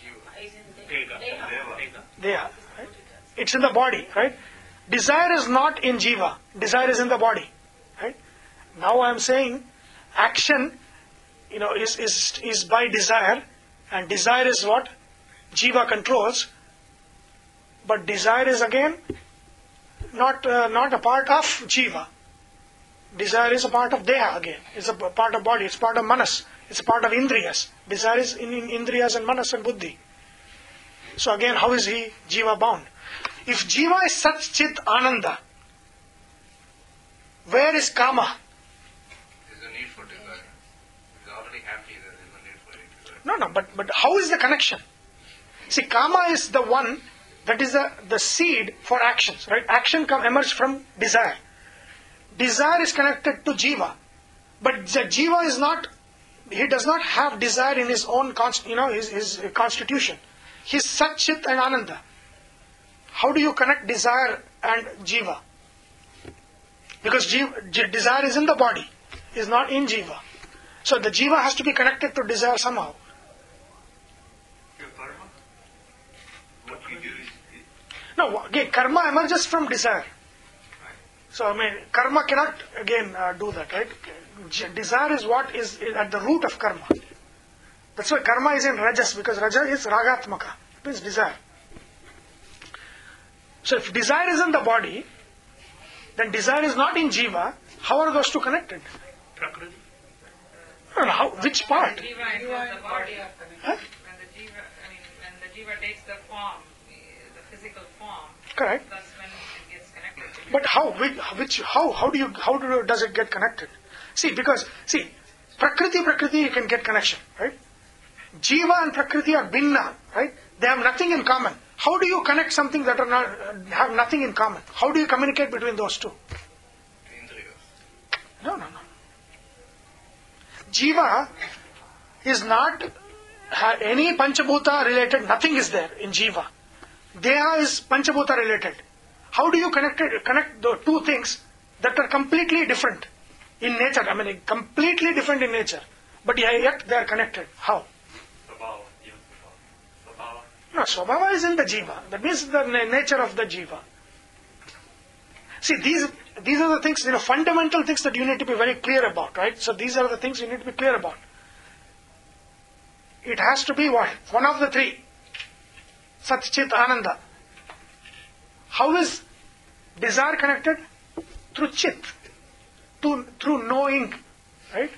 Jiva. Deha. Deha, right? It's in the body, right? Desire is not in Jiva. Desire is in the body, right? Now I am saying action, you know, is, is, is by desire. And desire is what? Jiva controls. But desire is again not uh, not a part of Jiva. Desire is a part of Deha again. It's a part of body. It's part of Manas. It's a part of Indriyas. Desire is in, in Indriyas and Manas and Buddhi. So again, how is he Jiva bound? If Jiva is Sat-Chit-Ananda, where is Kama? There's a need for desire. He's already happy. No, no, but, but how is the connection? See, Kama is the one that is the, the seed for actions, right? Action come emerge from desire. Desire is connected to Jiva. But the Jiva is not, he does not have desire in his own, const, you know, his, his constitution. He's Sat-Chit and Ananda. How do you connect desire and Jiva? Because Jiva, desire is in the body, is not in Jiva. So the Jiva has to be connected to desire somehow. No, again, karma emerges from desire. So, I mean, karma cannot, again, uh, do that, right? Desire is what is at the root of karma. That's why karma is in rajas, because raja is ragatmaka. It means desire. So, if desire is in the body, then desire is not in Jiva. How are those two connected? Prakriti. I don't know, how, which part? When the Jiva enters the body, huh? when, the jiva, I mean, when the Jiva takes the form, physical form. Correct. That's when it gets connected. But how? Which? How? How do you? How do, does it get connected? See, because see, prakriti, prakriti, you can get connection, right? Jiva and prakriti are bhinna, right? They have nothing in common. How do you connect something that are not have nothing in common? How do you communicate between those two? Indriyas. No, no, no. Jiva is not any panchabhuta related. Nothing is there in Jiva. Deha is Panchabhuta related. How do you connect it, connect the two things that are completely different in nature? I mean, completely different in nature, but yet they are connected. How? Svabhava. Svabhava. No, Svabhava is in the Jiva. That means the nature of the Jiva. See, these these are the things, you know, fundamental things that you need to be very clear about, right? So these are the things you need to be clear about. It has to be what? One of the three. Sat-Chit-Ananda. How is desire connected? Through Chit. to, through knowing. Right?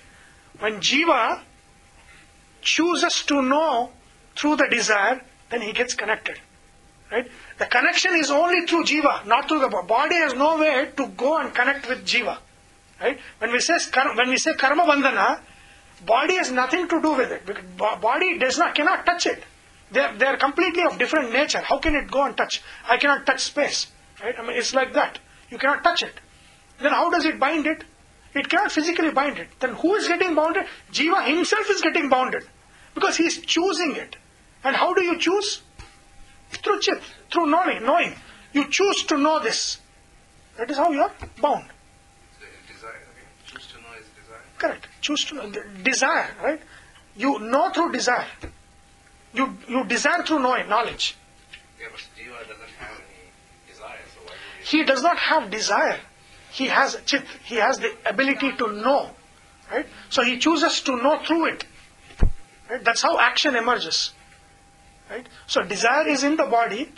When Jiva chooses to know through the desire, then he gets connected. Right? The connection is only through Jiva, not through the body. Body has nowhere to go and connect with Jiva. Right? When we say when we say karma bandhana, body has nothing to do with it. Because body does not cannot touch it. They are, they are completely of different nature. How can it go and touch? I cannot touch space. Right? I mean, it's like that. You cannot touch it. Then how does it bind it? It cannot physically bind it. Then who is getting bounded? Jiva himself is getting bounded because he is choosing it. And how do you choose? Through chit, through knowing, knowing. You choose to know this. That is how you are bound. Desire. Okay. Choose to know is desire. Correct. Choose to know. Desire, right? You know through desire. You you desire through knowing, knowledge. Yeah, but Jiva doesn't have any desire, so why do you... He does not have desire. He has chit. He has the ability to know. Right? So he chooses to know through it. Right? That's how action emerges. Right? So desire is in the body.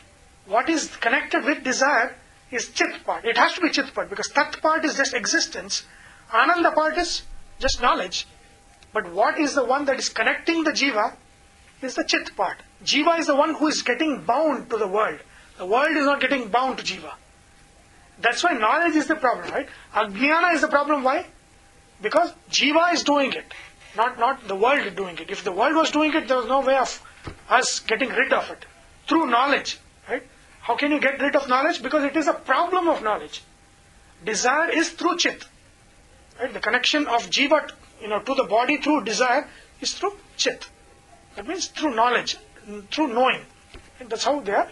What is connected with desire is chit part. It has to be chit part because tat part is just existence. Ananda part is just knowledge. But what is the one that is connecting the jiva is the chit part. Jiva is the one who is getting bound to the world. The world is not getting bound to jiva. That's why knowledge is the problem, right? Ajnana is the problem. Why? Because jiva is doing it, not not the world doing it. If the world was doing it, there was no way of us getting rid of it through knowledge, right? How can you get rid of knowledge? Because it is a problem of knowledge. Desire is through chit, right? The connection of jiva, you know, to the body through desire is through chit. That means through knowledge, through knowing, and that's how they are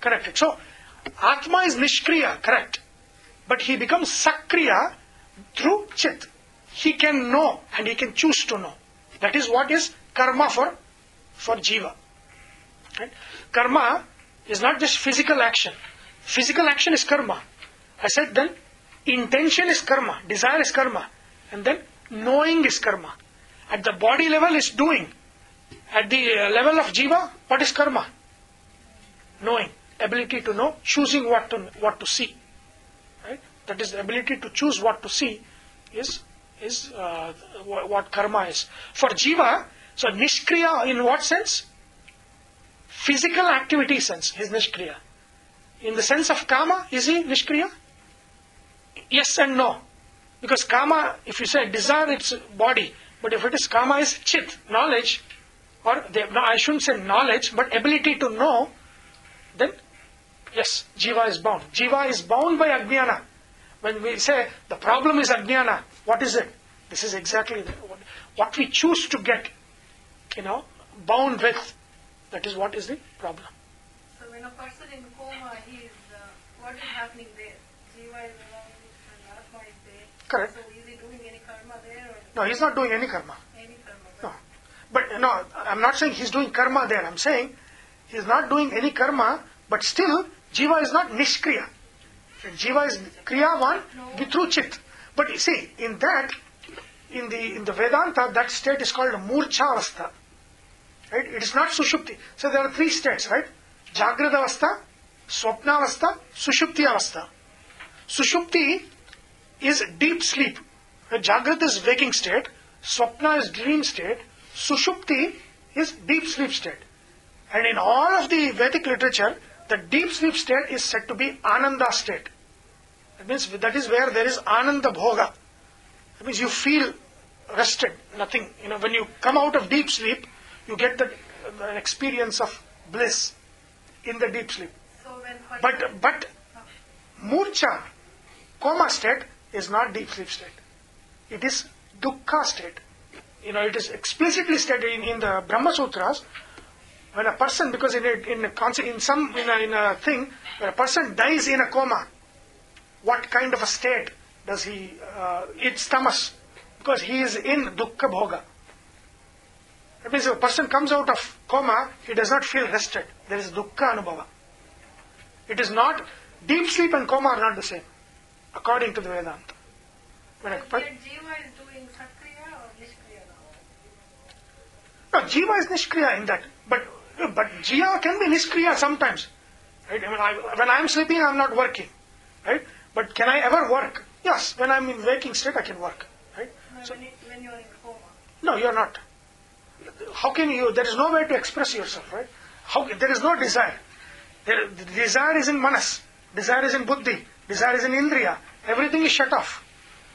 connected. So, Atma is nishkriya, correct? But he becomes sakriya through chit. He can know and he can choose to know. That is what is karma for for jiva. Right? Karma is not just physical action. Physical action is karma. I said then, intention is karma, desire is karma, and then knowing is karma. At the body level is doing. At the level of jiva, what is karma? Knowing, ability to know, choosing what to what to see. Right? That is the ability to choose what to see is is uh, what karma is. For jiva, so nishkriya in what sense? Physical activity sense, is nishkriya. In the sense of kama, is he nishkriya? Yes and no. Because kama, if you say desire, it's body. But if it is kama, is chit, knowledge. Or they, no, I shouldn't say knowledge, but ability to know. Then, yes, jiva is bound. Jiva is bound by ajnana. When we say the problem is ajnana, what is it? This is exactly the, what, what we choose to get, you know, bound with. That is what is the problem. So when a person in coma, he is, uh, what is happening there? Jiva is around and Atma is there. Correct. So is he doing any karma there? Or no, he's not doing any karma. Any karma. But no. But no, I'm not saying he's doing karma there. I'm saying he is not doing any karma, but still jiva is not nishkriya. Jiva is kriyavan no. through chit. But you see, in that, in the in the Vedanta, that state is called murchavastha. Right? It is not sushupti. So there are three states, right? Jagradavastha, Swapnavastha, Sushuptiavastha. Sushupti is deep sleep. Jagrat is waking state, Swapna is dream state, Sushupti is deep sleep state. And in all of the Vedic literature, the deep sleep state is said to be ananda state. That means that is where there is ananda bhoga. That means you feel rested, nothing. You know, when you come out of deep sleep, you get the, the experience of bliss in the deep sleep. So when but but murcha, coma state is not deep sleep state. It is dukkha state. You know, it is explicitly stated in, in the Brahma Sutras. When a person, because in a, in a concept, in some in a, in a thing, when a person dies in a coma, what kind of a state does he? Uh, it's tamas, because he is in dukkha bhoga. That means if a person comes out of coma, he does not feel rested. There is dukkha anubhava. It is not deep sleep and coma are not the same, according to the Vedanta. When a, but, jiva is doing sakriya or nishkriya now? No, jiva is nishkriya in that, but. But jiva can be nishkriya sometimes. Right? I mean, I, when I am sleeping, I am not working. Right? But can I ever work? Yes, when I'm in waking state, I can work. Right? So, when, you, when you are in coma. No, you are not. How can you? There is no way to express yourself, right? How? There is no desire. There, the desire is in manas. Desire is in buddhi. Desire is in indriya. Everything is shut off.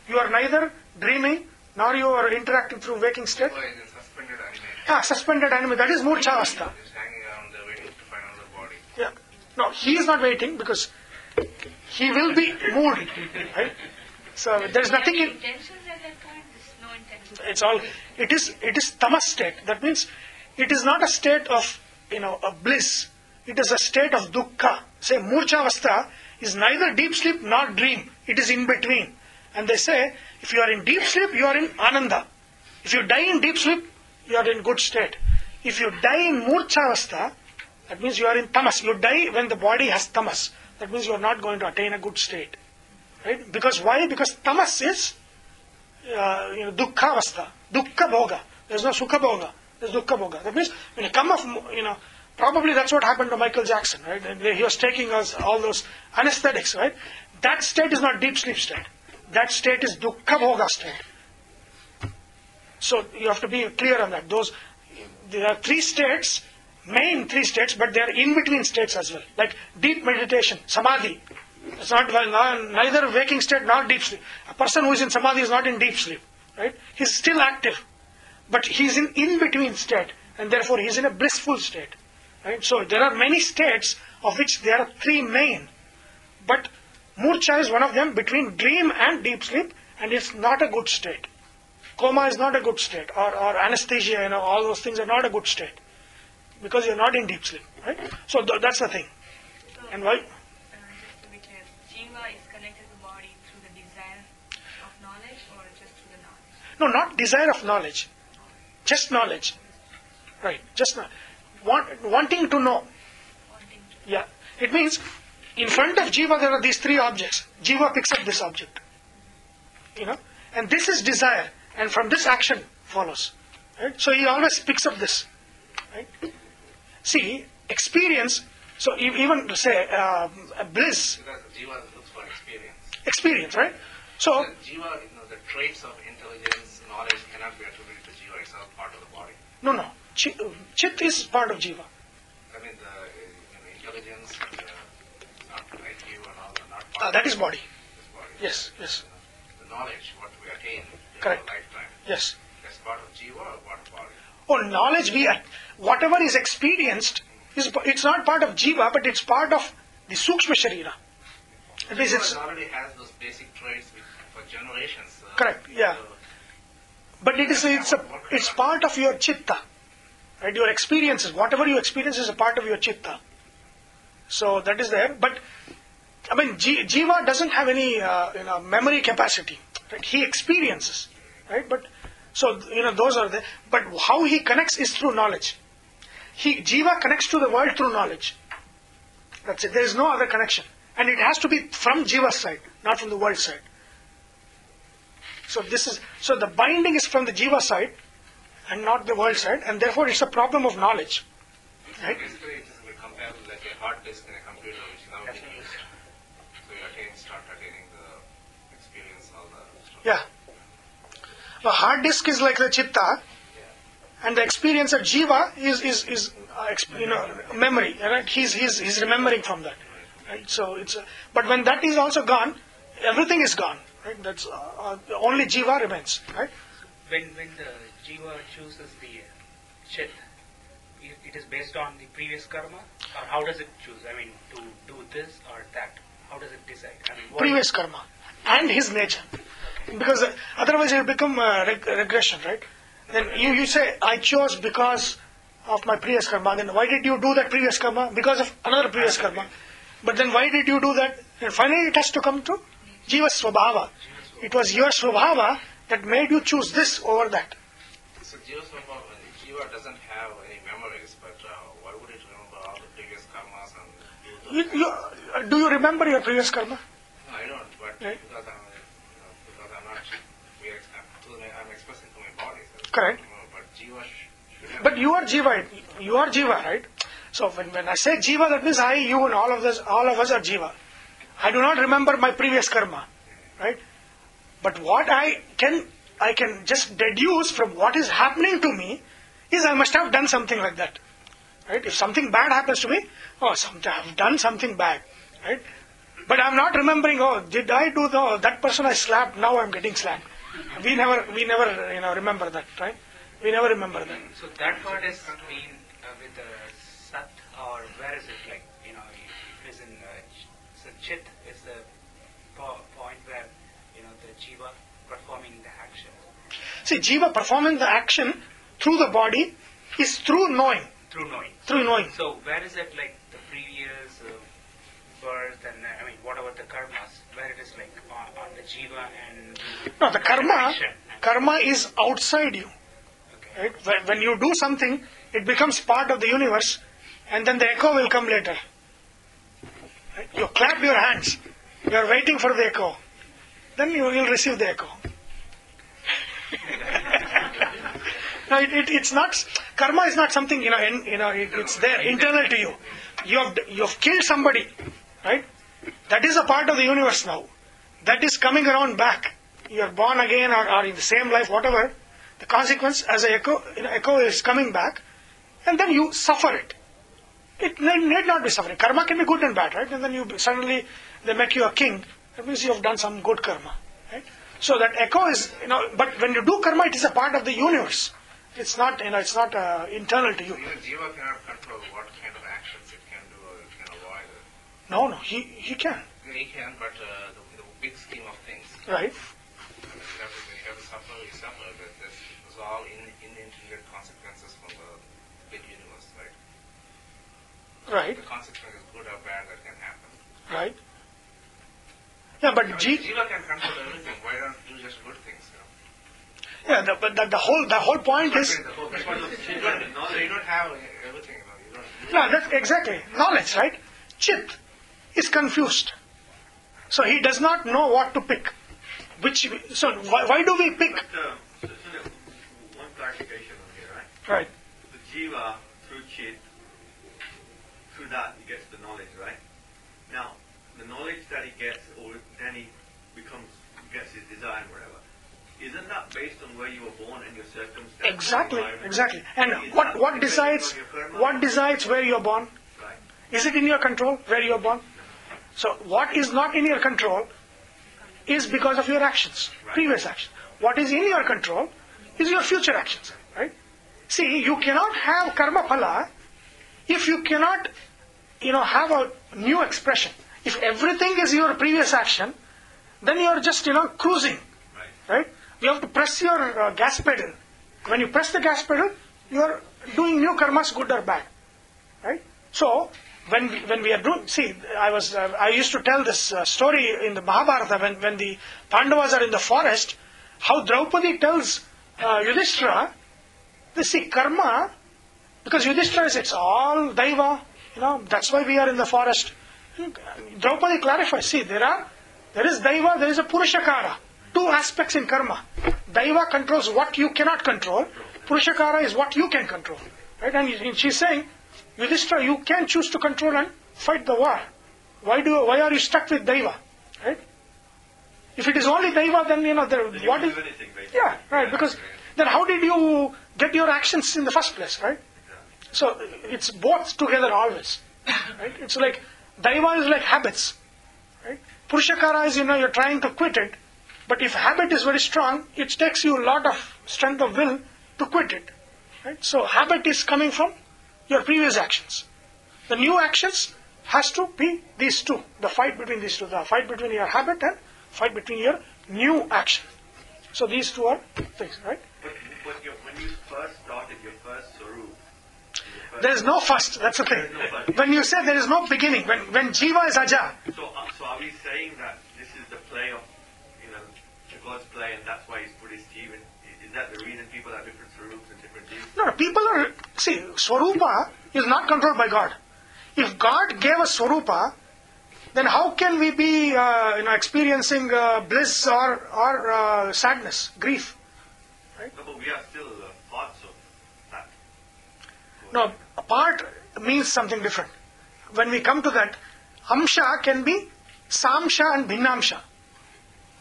You are neither dreaming nor you are interacting through waking state. Or in a suspended anime. Ah, suspended anime. That is murcha avastha. Just hanging around there waiting to find out the body. Yeah. No, he is not waiting because he will be moved. Right? So there is nothing in. It's all. It is. It is tamas state. That means, it is not a state of you know a bliss. It is a state of dukkha. Say murcha avastha is neither deep sleep nor dream. It is in between. And they say if you are in deep sleep, you are in ananda. If you die in deep sleep, you are in good state. If you die in murcha avastha, that means you are in tamas. You die when the body has tamas. That means you are not going to attain a good state, right? Because why? Because tamas is Uh, you know, dukkha avastha, dukkha bhoga. There's no sukha bhoga. There's dukkha bhoga. That means when you come off, you know, probably that's what happened to Michael Jackson, right? And he was taking us all those anesthetics, right? That state is not deep sleep state. That state is dukkha bhoga state. So you have to be clear on that. Those there are three states, main three states, but they are in between states as well. Like deep meditation, samadhi. It's not well, neither waking state nor deep sleep. A person who is in samadhi is not in deep sleep, right? He's still active, but he's in in-between state, and therefore he's in a blissful state, right? So there are many states of which there are three main, but murcha is one of them between dream and deep sleep, and it's not a good state. Coma is not a good state, or, or anesthesia, you know, all those things are not a good state because you're not in deep sleep, right? So th that's the thing. And why? No, not desire of knowledge, just knowledge, right? Just not want, wanting to know. Yeah, it means in front of Jiva there are these three objects. Jiva picks up this object, you know, and this is desire, and from this action follows. Right? So he always picks up this. Right? See, experience. So even to say uh, bliss. Because Jiva looks for experience. Experience, right? So Jiva, you know, the traits of intelligence. Knowledge cannot be attributed to Jiva. It's not part of the body. No, no. Chit, chit is part of Jiva. I mean, the uh, intelligence, uh, not I Q and all, not part ah, that of is body. body. Yes, uh, yes. The knowledge, what we attain in our lifetime. Yes. That's part of Jiva or part of body? Oh, knowledge, we at, whatever is experienced, mm-hmm. is, it's not part of Jiva, but it's part of the Sukshma Sharira. At least it's, already has those basic traits for generations. Uh, correct. Yeah. So but it is it's a it's part of your chitta, right? Your experiences, whatever you experience, is a part of your chitta. So that is there. But I mean, Jiva doesn't have any uh, you know memory capacity. Right? He experiences, right? But so you know those are there. But how he connects is through knowledge. He Jiva connects to the world through knowledge. That's it. There is no other connection. And it has to be from Jiva's side, not from the world side. So this is so the binding is from the Jiva side and not the world side, and therefore it's a problem of knowledge. Right? Basically, it is comparable like a hard disk in a computer which is now being used. So you attain, start attaining the experience, all the stuff. Yeah. The hard disk is like the chitta, and the experience of Jiva is is is uh, you know memory. Right? He's he's he's remembering from that. Right? So it's, uh, but when that is also gone, everything is gone. Right? That's uh, uh, only Jiva remains. Right? When when the Jiva chooses the uh, chit, it is based on the previous karma, or how does it choose? I mean, to do this or that. How does it decide? I mean, previous karma and his nature, okay. Because uh, otherwise it will become uh, reg regression, right? Then you you say I chose because of my previous karma. Then why did you do that previous karma? Because of another previous okay. karma. But then why did you do that? And finally it has to come to Jiva Swabhava. It was your Swabhava that made you choose this over that. So Jiva Swabhava, Jiva doesn't have any memories, but uh, why would it remember all the previous karmas? And you, you, uh, do you remember your previous karma? No, I don't, but right? because, I'm, you know, because I'm not, we are, I'm expressing to my body. So correct. But Jiva should have. But you are Jiva, you are Jiva, right? So when, when I say Jiva, that means I, you and all of us, all of us are Jiva. I do not remember my previous karma, right? But what I can I can just deduce from what is happening to me is I must have done something like that. Right? If something bad happens to me, oh, I've done something bad. Right? But I'm not remembering, oh, did I do the, oh, that person I slapped, now I'm getting slapped. We never, we never, you know, remember that, right? We never remember that. So that word is mean uh, with the uh, sat, or where is it, like, you know, it is in, uh, so chit is the point where, you know, the jiva performing the action. See, jiva performing the action through the body is through knowing. Through knowing. Through knowing. So where is it, like, the previous uh, birth and, I mean, whatever the karmas, where it is, like, on, on the jiva and... No, the karma, karma is outside you. Okay. Right? When you do something, it becomes part of the universe, and then the echo will come later. Right? You clap your hands. You are waiting for the echo. Then you will receive the echo. No, it, it, it's not... Karma is not something, you know, in, you know it, it's there, internal to you. You have, you have killed somebody, right? That is a part of the universe now. That is coming around back. You are born again or, or in the same life, whatever. The consequence as an echo, you know, echo is coming back. And then you suffer it. It need not be suffering. Karma can be good and bad, right? And then you suddenly, they make you a king. That means you have done some good karma, right? So that echo is, you know, but when you do karma, it is a part of the universe. It's not, you know, it's not uh, internal to you. Even Jiva cannot control what kind of actions it can do or it can avoid. No, no, he, he can. Yeah, he can, but uh, the, the big scheme of things. Right. I mean, everything, you have to suffer, you suffer. It's all in, integral consequences from the big universe, right? Right. The consequence is good or bad that can happen. Right. Yeah, but yeah, G- Jiva can control everything. Why don't you do just good things? You know? Yeah, the, but the, the whole the whole point is. You don't have everything. You don't, you no, that's exactly knowledge, right? Chit is confused, so he does not know what to pick. Which so why, why do we pick? But, uh, so, so one clarification here, right? Right. The Jiva through chit, through that he gets the knowledge, right? Now. The knowledge that he gets, or then he becomes, gets his desire and whatever, isn't that based on where you were born and your circumstances? Exactly, exactly. And what, what decides what decides where you are born? Right. Is it in your control where you are born? So what is not in your control is because of your actions, right. Previous actions. What is in your control is your future actions, right? See, you cannot have karma phala if you cannot, you know, have a new expression. If everything is your previous action, then you are just, you know, cruising, right? right? You have to press your uh, gas pedal. When you press the gas pedal, you are doing new karmas, good or bad, right? So when we, when we are doing, see, I was uh, I used to tell this uh, story in the Mahabharata when when the Pandavas are in the forest, how Draupadi tells uh, Yudhishthira, they see karma, because Yudhishthira says it's all daiva, you know, that's why we are in the forest. Draupadi clarifies, see, there are, there is daiva, there is a purushakara. Two aspects in karma. Daiva controls what you cannot control. Purushakara is what you can control. Right? And she's saying, Yudhishthira, you can choose to control and fight the war. Why do? Why are you stuck with daiva? Right? If it is only daiva, then, you know, there, then what you is... Anything, yeah, right, because then how did you get your actions in the first place, right? So it's both together always. Right? It's like... Daiva is like habits, right? Purushakara is, you know, you're trying to quit it, but if habit is very strong, it takes you a lot of strength of will to quit it, right? So habit is coming from your previous actions. The new actions has to be these two, the fight between these two, the fight between your habit and fight between your new action. So these two are things, right? But, but your, when you first started your first sarup, there is no first, that's the thing. No when you say there is no beginning, when when Jiva is Aja. So, uh, so are we saying that this is the play of, you know, God's play and that's why he's put his Jiva? Is that the reason people have different swarupas and different Jivas? No, no, people are, see, swarupa is not controlled by God. If God gave us swarupa, then how can we be, uh, you know, experiencing uh, bliss or, or uh, sadness, grief? Right? No, but we are still uh, parts of that. No. Part means something different. When we come to that, Amsha can be Samsha and Bhinnamsha.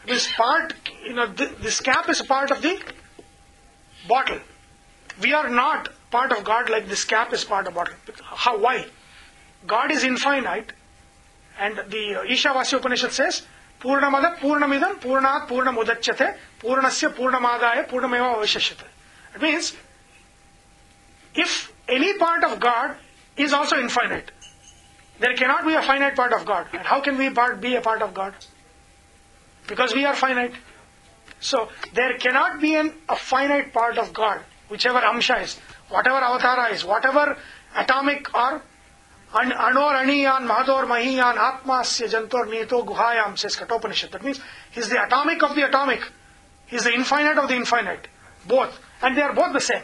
this part, you know, th- this cap is a part of the bottle. We are not part of God like this cap is part of bottle. How? Why? God is infinite, and the Ishavasya Upanishad says, Purnamada Purnamidam Purnat Purnamudachyate Purnasya Purnamadaya Purnameva Vaisheshita. It means, if any part of God is also infinite, there cannot be a finite part of God. And how can we be a part of God? Because we are finite. So, there cannot be an, a finite part of God, whichever Amsha is, whatever Avatara is, whatever atomic or An, anor aniyan mahador mahiyan atmasya jantor nito guhayam, says Katopanishad. That means he's the atomic of the atomic. He's the infinite of the infinite. Both. And they are both the same.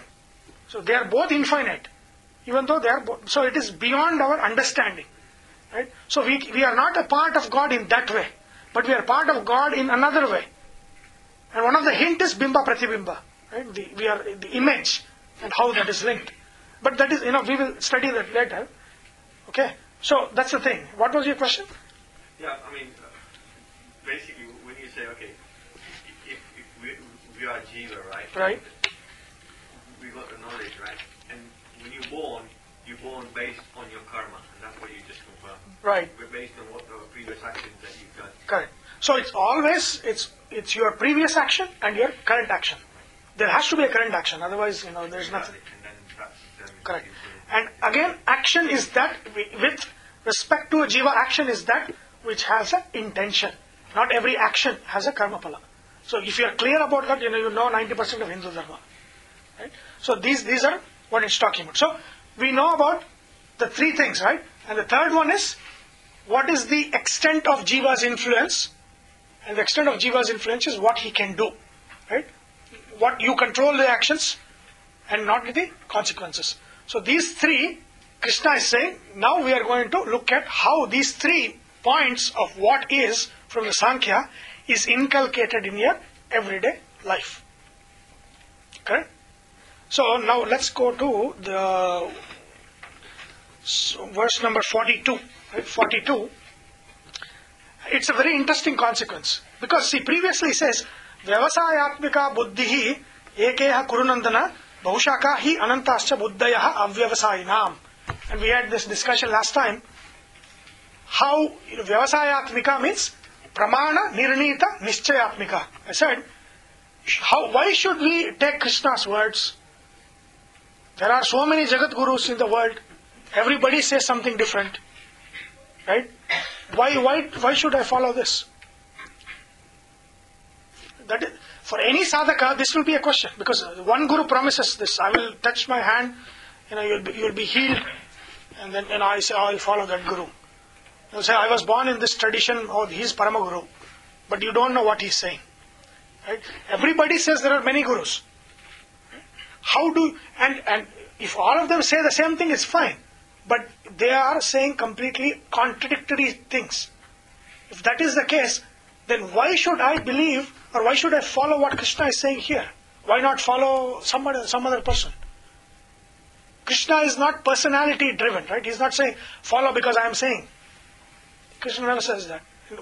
So they are both infinite. Even though they are both. So it is beyond our understanding. Right? So we, we are not a part of God in that way. But we are part of God in another way. And one of the hint is bimba pratibimba. Right? The, we are the image and how that is linked. But that is, you know, we will study that later. Okay, so that's the thing. What was your question? Yeah, I mean, uh, basically, when you say, okay, if, if we, we are Jiva, right? Right. We got the knowledge, right? And when you're born, you're born based on your karma, and that's what you just confirmed. Right. We're based on what the previous actions that you've done. Correct. So it's always, it's it's your previous action and your current action. There has to be a current action, otherwise, you know, there's nothing. And then that's, um, correct. And again, action is that, with respect to a jiva, action is that which has an intention. Not every action has a karmapala. So if you are clear about that, you know you know ninety percent of Hindu dharma. Right? So these these are what it's talking about. So we know about the three things, right? And the third one is, what is the extent of jiva's influence? And the extent of jiva's influence is what he can do. Right? What you control the actions and not the consequences. So these three, Krishna is saying, now we are going to look at how these three points of what is from the Sankhya is inculcated in your everyday life. Correct? So now let's go to the so verse number forty-two. Right? forty-two. It's a very interesting consequence. Because see, previously it says, Vyavasayatmika buddhihi ekeha kurunandana Bahushaka hi anantascha buddhayaha avyavasainam. And we had this discussion last time, how you know, vyavasayatmika means pramana nirnita nischayatmika. I said, how, why should we take Krishna's words? There are so many Jagat Gurus in the world. Everybody says something different. Right? Why, why, why should I follow this? That is... For any sadhaka, this will be a question. Because one guru promises this, I will touch my hand, you know, you'll be, you'll be healed. And then you know, I say, oh, I'll follow that guru. You'll say, I was born in this tradition, oh, he's Paramaguru. But you don't know what he's saying. Right? Everybody says there are many gurus. How do... And, and if all of them say the same thing, it's fine. But they are saying completely contradictory things. If that is the case, then why should I believe... Or why should I follow what Krishna is saying here? Why not follow somebody, some other person? Krishna is not personality driven, right? He's not saying, follow because I am saying. Krishna never says that.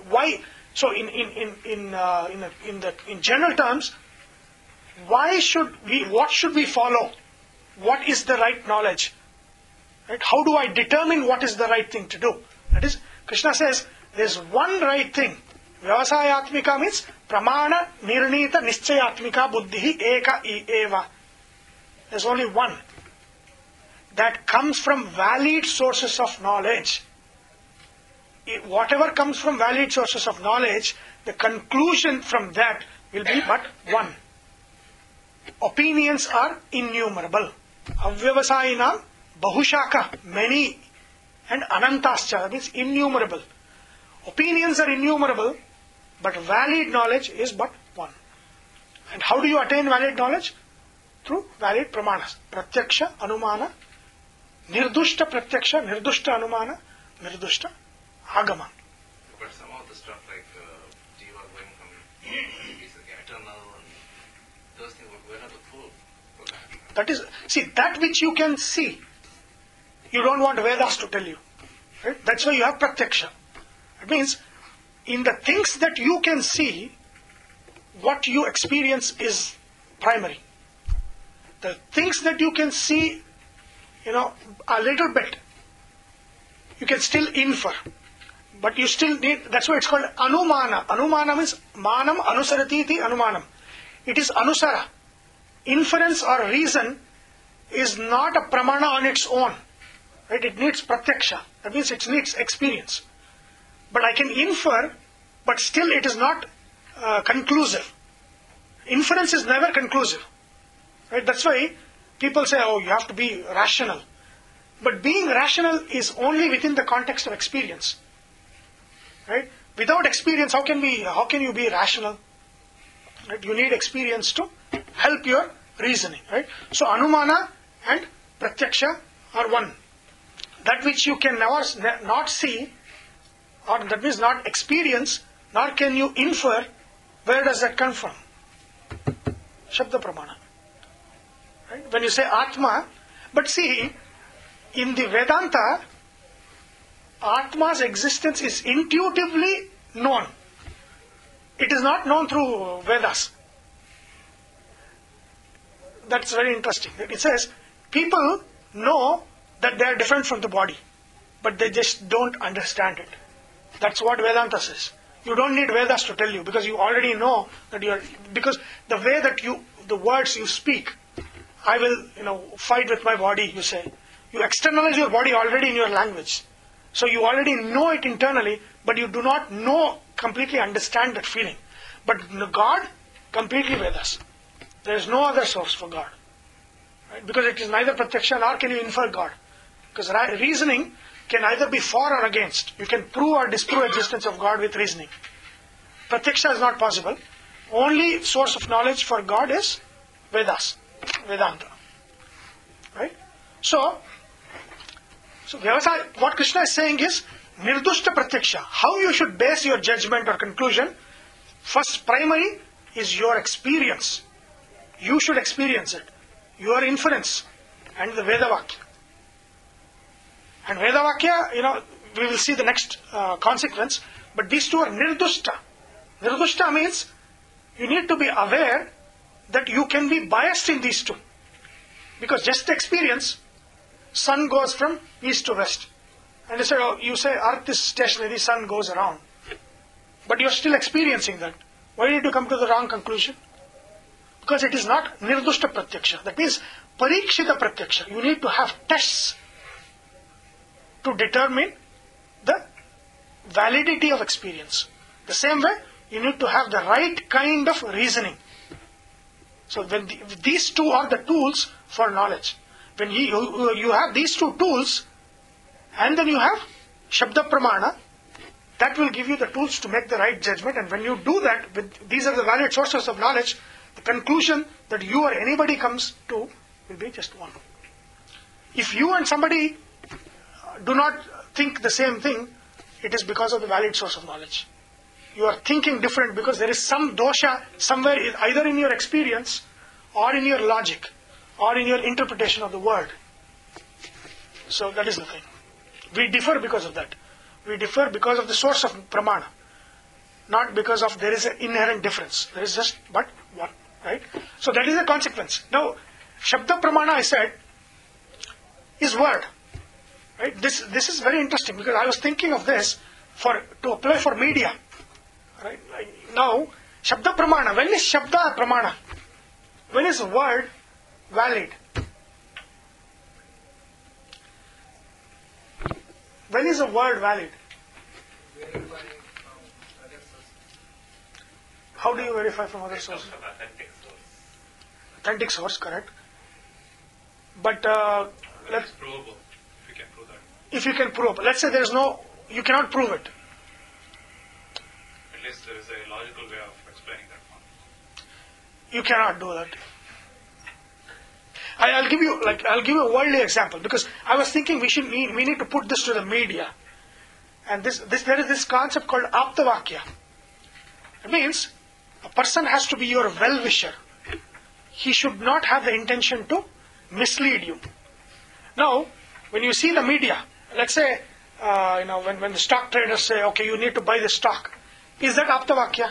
Why? So in in in in uh, in, the, in the in general terms, why should we? What should we follow? What is the right knowledge? Right? How do I determine what is the right thing to do? That is, Krishna says, there's one right thing. Vyavasayatmika means pramana nirnita nischayatmika buddhihi eka i eva. There's only one that comes from valid sources of knowledge. It, whatever comes from valid sources of knowledge, the conclusion from that will be but one. Opinions are innumerable. Avyavasainam bahushaka, many, and anantascha, that means innumerable. Opinions are innumerable, but valid knowledge is but one. And how do you attain valid knowledge? Through valid pramanas. Pratyaksha, Anumana, Nirdushta Pratyaksha, Nirdushta Anumana, Nirdushta Agama. But some of the stuff like Jiva uh, going from is eternal and those things, where are the proof for that? That is, see, that which you can see, you don't want Vedas to tell you. Right? That's why you have Pratyaksha. It means, in the things that you can see, what you experience is primary. The things that you can see, you know, a little bit, you can still infer. But you still need, that's why it's called Anumana. Anumana means manam anusaratiti anumanam. It is anusara. Inference or reason is not a pramana on its own. Right? It needs pratyaksha. That means it needs experience. But I can infer, but still it is not uh, conclusive. Inference is never conclusive. Right? That's why people say, oh, you have to be rational. But being rational is only within the context of experience. Right? Without experience, how can we? How can you be rational? Right? You need experience to help your reasoning. Right? So Anumana and Pratyaksha are one. That which you can never not see, or that means not experience, nor can you infer. Where does that come from? Shabda Pramana. Right? When you say Atma, but see, in the Vedanta, Atma's existence is intuitively known. It is not known through Vedas. That's very interesting. It says, people know that they are different from the body, but they just don't understand it. That's what Vedanta says. You don't need Vedas to tell you, because you already know that you are, because the way that you, the words you speak, I will, you know, fight with my body, you say. You externalize your body already in your language. So you already know it internally, but you do not know, completely understand that feeling. But God, completely Vedas. There is no other source for God. Right? Because it is neither pratyaksha nor can you infer God. Because reasoning can either be for or against. You can prove or disprove existence of God with reasoning. Pratyaksha is not possible. Only source of knowledge for God is Vedas, Vedanta. Right? So, So, Vyavasaya, what Krishna is saying is, Nirdushta Pratyaksha, how you should base your judgment or conclusion, first primary is your experience. You should experience it. Your inference and the Vedavakya. And Vedavakya, you know, we will see the next uh, consequence, but these two are Nirdushta. Nirdushta means, you need to be aware that you can be biased in these two. Because just experience, sun goes from east to west. And you say, oh, you say, earth is stationary, sun goes around. But you're still experiencing that. Why did you come to the wrong conclusion? Because it is not nirdushta pratyaksha. That means parikshita pratyaksha. You need to have tests to determine the validity of experience. The same way, you need to have the right kind of reasoning. So when the, these two are the tools for knowledge. When you, you have these two tools, and then you have Shabda Pramana, that will give you the tools to make the right judgment. And when you do that, with, these are the valid sources of knowledge, the conclusion that you or anybody comes to will be just one. If you and somebody do not think the same thing, it is because of the valid source of knowledge. You are thinking different because there is some dosha somewhere, either in your experience or in your logic, or in your interpretation of the word. So that is the thing. We differ because of that. We differ because of the source of pramana, not because of there is an inherent difference. There is just but one, right? So that is the consequence. Now, Shabda Pramana, I said, is word. Right? This this is very interesting because I was thinking of this for to apply for media. Right? Now, Shabda Pramana, when is Shabda Pramana? When is word valid? When is a word valid? How do you verify from other sources? Authentic source. Authentic source, correct. But uh, let's provable. If you can prove that. If you can prove, let's say there is no, you cannot prove it. At least there is a logical way of explaining that one. You cannot do that. I'll give you like I'll give you a worldly example because I was thinking we should we need to put this to the media, and this this there is this concept called Aptavakya. It means a person has to be your well-wisher. He should not have the intention to mislead you. Now, when you see the media, let's say uh, you know when when the stock traders say, okay, you need to buy this stock, is that Aptavakya?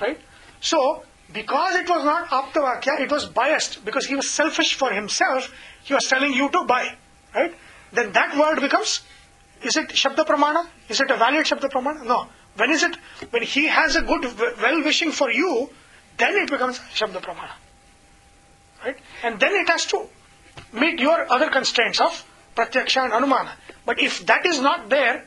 Right? So, because it was not Aptavakya, it was biased. Because he was selfish for himself, he was telling you to buy. Right? Then that word becomes, is it Shabda Pramana? Is it a valid Shabda Pramana? No. When is it? When he has a good well-wishing for you, then it becomes Shabda Pramana. Right? And then it has to meet your other constraints of Pratyaksha and Anumana. But if that is not there,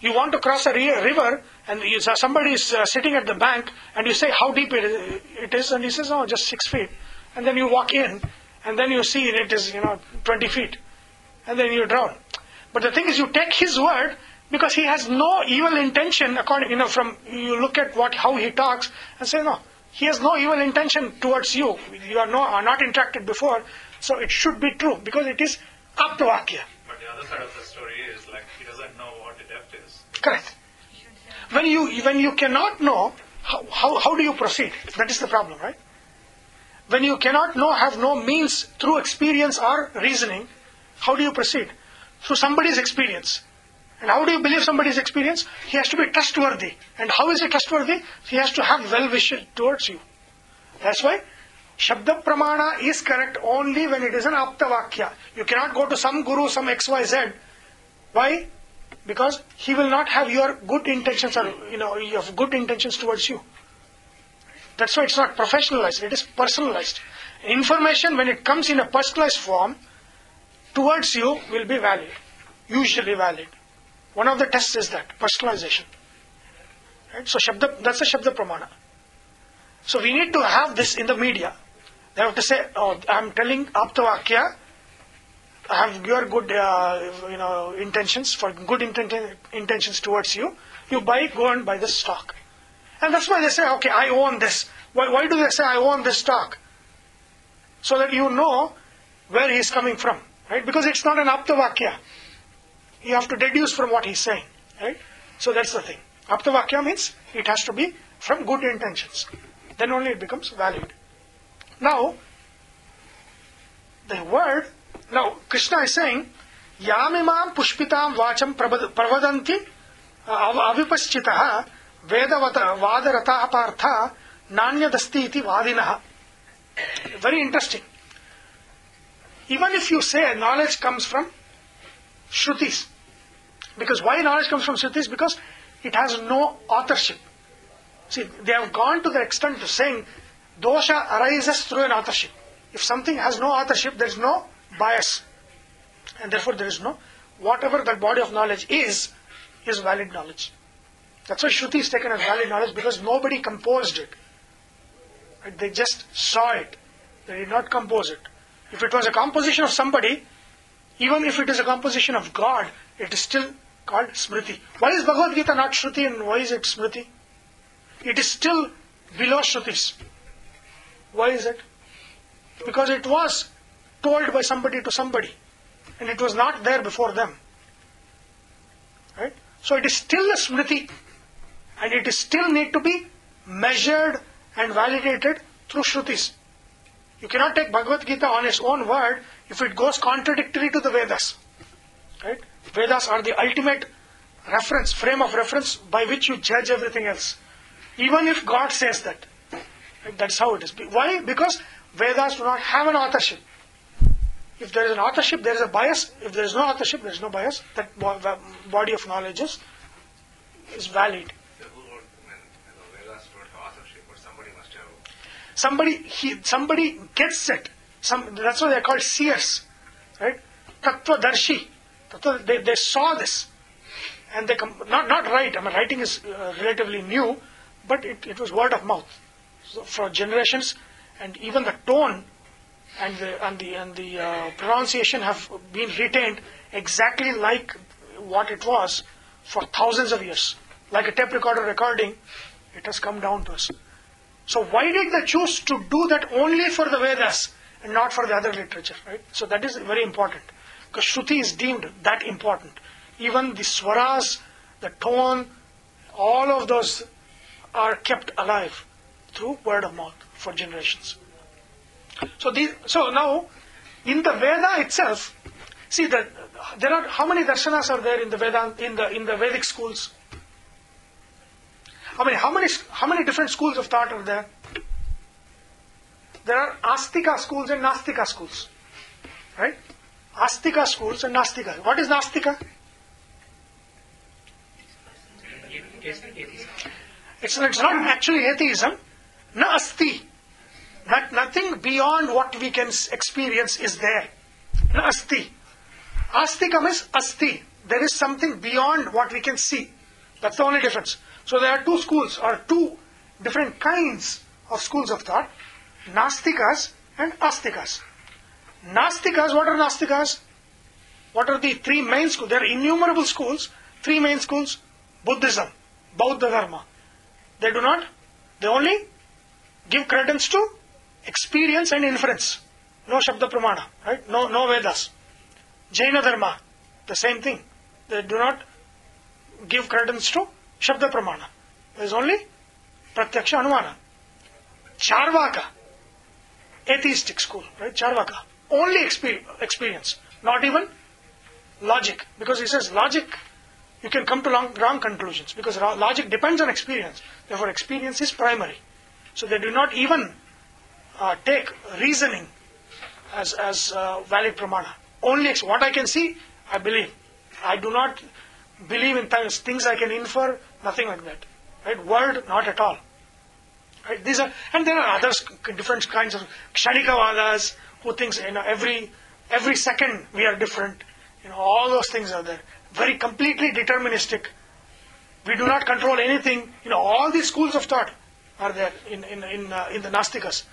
you want to cross a river and you, somebody is uh, sitting at the bank and you say how deep it is and he says, oh, just six feet. And then you walk in and then you see it is, you know, twenty feet. And then you drown. But the thing is, you take his word because he has no evil intention according, you know, from, you look at what, how he talks and say, no, he has no evil intention towards you. You are, no, are not interacted before. So it should be true because it is Aptavakya. But the other side of the story is like he doesn't know what the depth is. Correct. When you when you cannot know, how, how, how do you proceed? That is the problem, right? When you cannot know, have no means through experience or reasoning, how do you proceed? Through somebody's experience. And how do you believe somebody's experience? He has to be trustworthy. And how is he trustworthy? He has to have well-wishes towards you. That's why Shabda Pramana is correct only when it is an Aptavakya. You cannot go to some guru, some X Y Z. Why? Because he will not have your good intentions or, you know, you have good intentions towards you. That's why it's not professionalized, it is personalized. Information, when it comes in a personalized form, towards you will be valid, usually valid. One of the tests is that, personalization. Right? So Shabda, that's a Shabda Pramana. So we need to have this in the media. They have to say, oh, I'm telling Aptavakya, I have your good uh, you know, intentions, for good intent, intentions towards you. You buy, go and buy this stock. And that's why they say, okay, I own this. Why, why do they say, I own this stock? So that you know where he is coming from. Right? Because it's not an Aptavakya. You have to deduce from what he's saying. Right? So that's the thing. Aptavakya means it has to be from good intentions. Then only it becomes valid. Now, the word, now Krishna is saying, Yamimam pushpitam vacham pravadanti avipaschitaha vedavata vadarata apartha nanyadasti iti vadinaha. Very interesting. Even if you say knowledge comes from Shrutis. Because why knowledge comes from Shrutis? Because it has no authorship. See, they have gone to the extent of saying dosha arises through an authorship. If something has no authorship, there is no bias. And therefore there is no, whatever that body of knowledge is, is valid knowledge. That's why Shruti is taken as valid knowledge because nobody composed it. Right? They just saw it. They did not compose it. If it was a composition of somebody, even if it is a composition of God, it is still called Smriti. Why is Bhagavad Gita not Shruti and why is it Smriti? It is still below Shrutis. Why is it? Because it was told by somebody to somebody. And it was not there before them. Right? So it is still a Smriti. And it is still need to be measured and validated through Shrutis. You cannot take Bhagavad Gita on its own word if it goes contradictory to the Vedas. Right? Vedas are the ultimate reference, frame of reference by which you judge everything else. Even if God says that. Right? That's how it is. Why? Because Vedas do not have an authorship. If there is an authorship, there is a bias. If there is no authorship, there is no bias. That body of knowledge is, is valid. Somebody he, somebody gets it. Some, that's why they are called seers. Right? Tattva-darshi. Tattva, they, they saw this. And they com- not not write. I mean, writing is uh, relatively new, but it, it was word of mouth. So for generations, and even the tone and the and the, and the uh, pronunciation have been retained exactly like what it was for thousands of years. Like a tape recorder recording, it has come down to us. So why did they choose to do that only for the Vedas and not for the other literature? Right? So that is very important. Because Shruti is deemed that important. Even the swaras, the tone, all of those are kept alive through word of mouth for generations. So these, so now, in the Veda itself, see that there are how many darshanas are there in the Veda in the in the Vedic schools? I mean, how many how many different schools of thought are there? there are Astika schools and Nastika schools. Right? Astika schools and Nastika. What is Nastika? It's, it's not actually atheism. Na asti. That nothing beyond what we can experience is there. Na asti. Astika means asti. There is something beyond what we can see. That's the only difference. So there are two schools or two different kinds of schools of thought. Nastikas and Astikas. Nastikas, what are Nastikas? What are the three main schools? There are innumerable schools. Three main schools. Buddhism, Bauddha Dharma. They do not, they only give credence to experience and inference. No Shabda Pramana, right? No, no Vedas. Jaina Dharma, the same thing. They do not give credence to Shabda Pramana. There is only Pratyaksha Anumana. Charvaka, atheistic school, right? Charvaka, only experience, not even logic. Because he says logic, you can come to long, wrong conclusions because logic depends on experience. Therefore, experience is primary. So they do not even uh, take reasoning as, as uh, valid pramana. Only what I can see, I believe. I do not believe in times, things I can infer, nothing like that. Right? Word, not at all. Right? These are, and there are others, different kinds of Kshanikavadas, who thinks you know, every, every second we are different. You know, all those things are there. Very completely deterministic. We do not control anything. You know, all these schools of thought are there in in in, uh, in the Nastikas.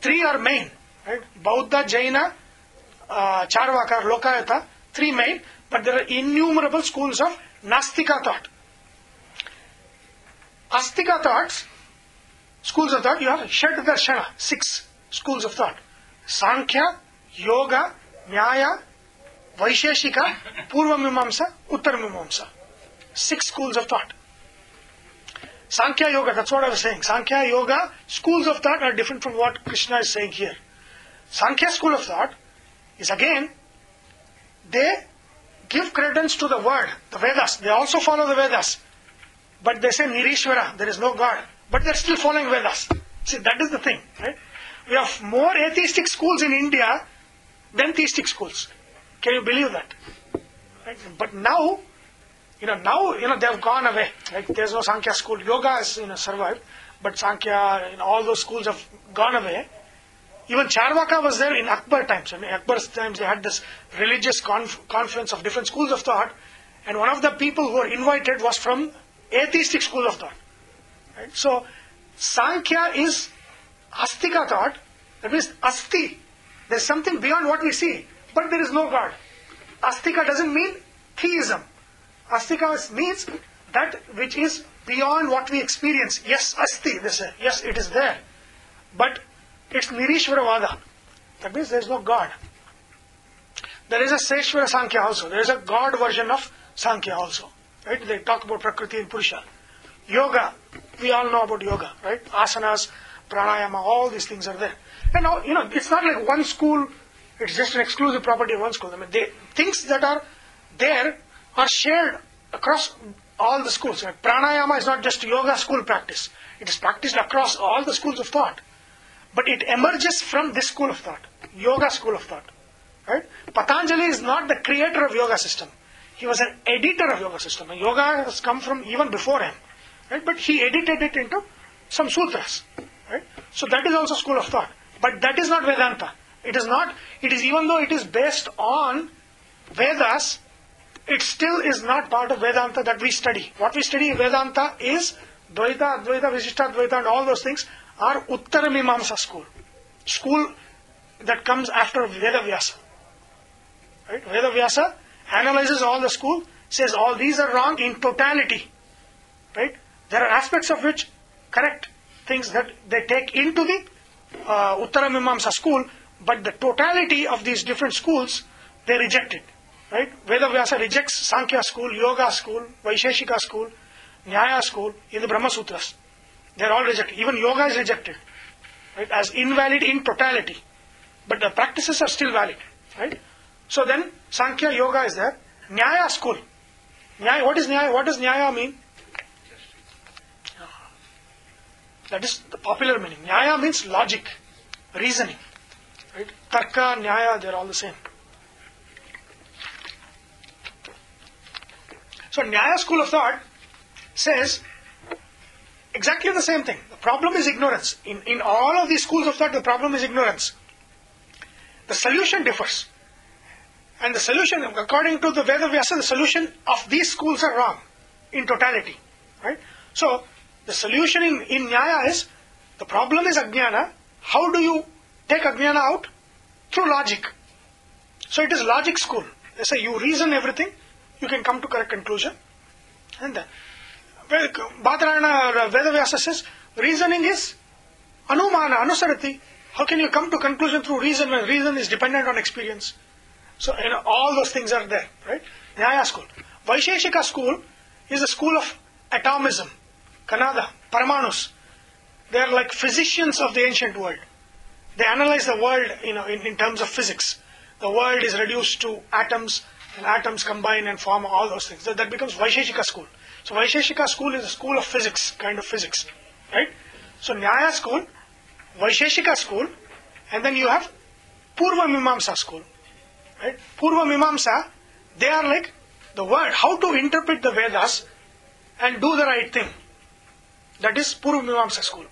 Three are main, right? Bauddha, Jaina, uh, Charvaka, Lokayata. Three main, but there are innumerable schools of Nastika thought. Astika thoughts, schools of thought. You have Shad Darshana, six schools of thought: Sankhya, Yoga, Nyaya, Vaisheshika, Purva Mimamsa, Uttar Mimamsa. Six schools of thought. Sankhya Yoga, that's what I was saying. Sankhya Yoga, schools of thought are different from what Krishna is saying here. Sankhya school of thought is again, they give credence to the word, the Vedas. They also follow the Vedas. But they say Nirishvara, there is no God. But they're still following Vedas. See, that is the thing, right? We have more atheistic schools in India than theistic schools. Can you believe that? Right? But now, you know, now you know they have gone away. Like there's no Sankhya school. Yoga has you know survived, but Sankhya, you know, all those schools have gone away. Even Charvaka was there in Akbar times. In Akbar's times, they had this religious conf conference of different schools of thought, and one of the people who were invited was from atheistic school of thought. Right? So, Sankhya is Astika thought. That means Asti. There's something beyond what we see. But there is no God. Astika doesn't mean theism. Astika means that which is beyond what we experience. Yes, asti, they say. Yes, it is there. But it's Nirishvaravada. That means there is no God. There is a Seshvara Sankhya also. There is a God version of Sankhya also. Right? They talk about Prakriti and Purusha. Yoga, we all know about yoga, right? Asanas, pranayama, all these things are there. And now, you know, it's not like one school. It's just an exclusive property of one school. I mean, they, things that are there are shared across all the schools. Like pranayama is not just yoga school practice. It is practiced across all the schools of thought. But it emerges from this school of thought, yoga school of thought. Right? Patanjali is not the creator of yoga system. He was an editor of yoga system. And yoga has come from even before him. Right? But he edited it into some sutras. Right? So that is also school of thought. But that is not Vedanta. It is not, it is even though it is based on Vedas, it still is not part of Vedanta that we study. What we study in Vedanta is Dvaita, Advaita, Vishishta, Dvaita and all those things are Uttar Mimamsa school. School that comes after Vedavyasa. Right? Vedavyasa analyzes all the school, says all these are wrong in totality. Right? There are aspects of which correct things that they take into the uh, Uttar Mimamsa school. But the totality of these different schools, they reject it. Right? Vedavyasa rejects Sankhya school, Yoga school, Vaisheshika school, Nyaya school in the Brahma Sutras. They are all rejected. Even Yoga is rejected, right? As invalid in totality. But the practices are still valid. Right? So then Sankhya Yoga is there. Nyaya school. Nyaya, what is Nyaya? What does Nyaya mean? That is the popular meaning. Nyaya means logic. reasoning. Right? Tarka, Nyaya, they're all the same. So Nyaya school of thought says exactly the same thing. The problem is ignorance. In, in all of these schools of thought, the problem is ignorance. The solution differs. And the solution, according to the Vedavyasa, the solution of these schools are wrong in totality. Right? So, the solution in, in Nyaya is, the problem is Ajnana. How do you take Ajnana out? Through logic. So it is logic school. They say you reason everything, you can come to correct conclusion. And then, Bhadarayana Vedavyasa says, reasoning is Anumana, Anusarati. How can you come to conclusion through reason when reason is dependent on experience? So, you know, all those things are there, right? Nyaya school. Vaisheshika school is a school of atomism. Kanada, Paramanus. They are like physicians of the ancient world. They analyze the world, you know, in, in terms of physics. The world is reduced to atoms, and atoms combine and form all those things. That, that becomes Vaisheshika school. So Vaisheshika school is a school of physics, kind of physics, right? So Nyaya school, Vaisheshika school, and then you have Purva Mimamsa school, right? Purva Mimamsa, they are like the word, how to interpret the Vedas and do the right thing. That is Purva Mimamsa school,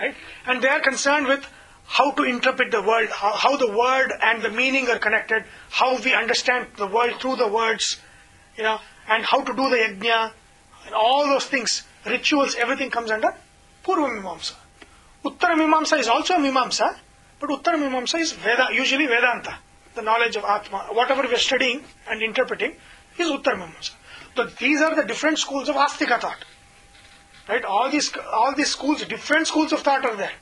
right? And they are concerned with how to interpret the world, how, how the word and the meaning are connected, how we understand the world through the words, you know, and how to do the yajna, and all those things, rituals, everything comes under Purva Mimamsa. Uttar Mimamsa is also a Mimamsa, but Uttar Mimamsa is Veda, usually Vedanta, the knowledge of Atma. Whatever we are studying and interpreting is Uttar Mimamsa. So these are the different schools of Astika thought. Right? All these, all these schools, different schools of thought are there.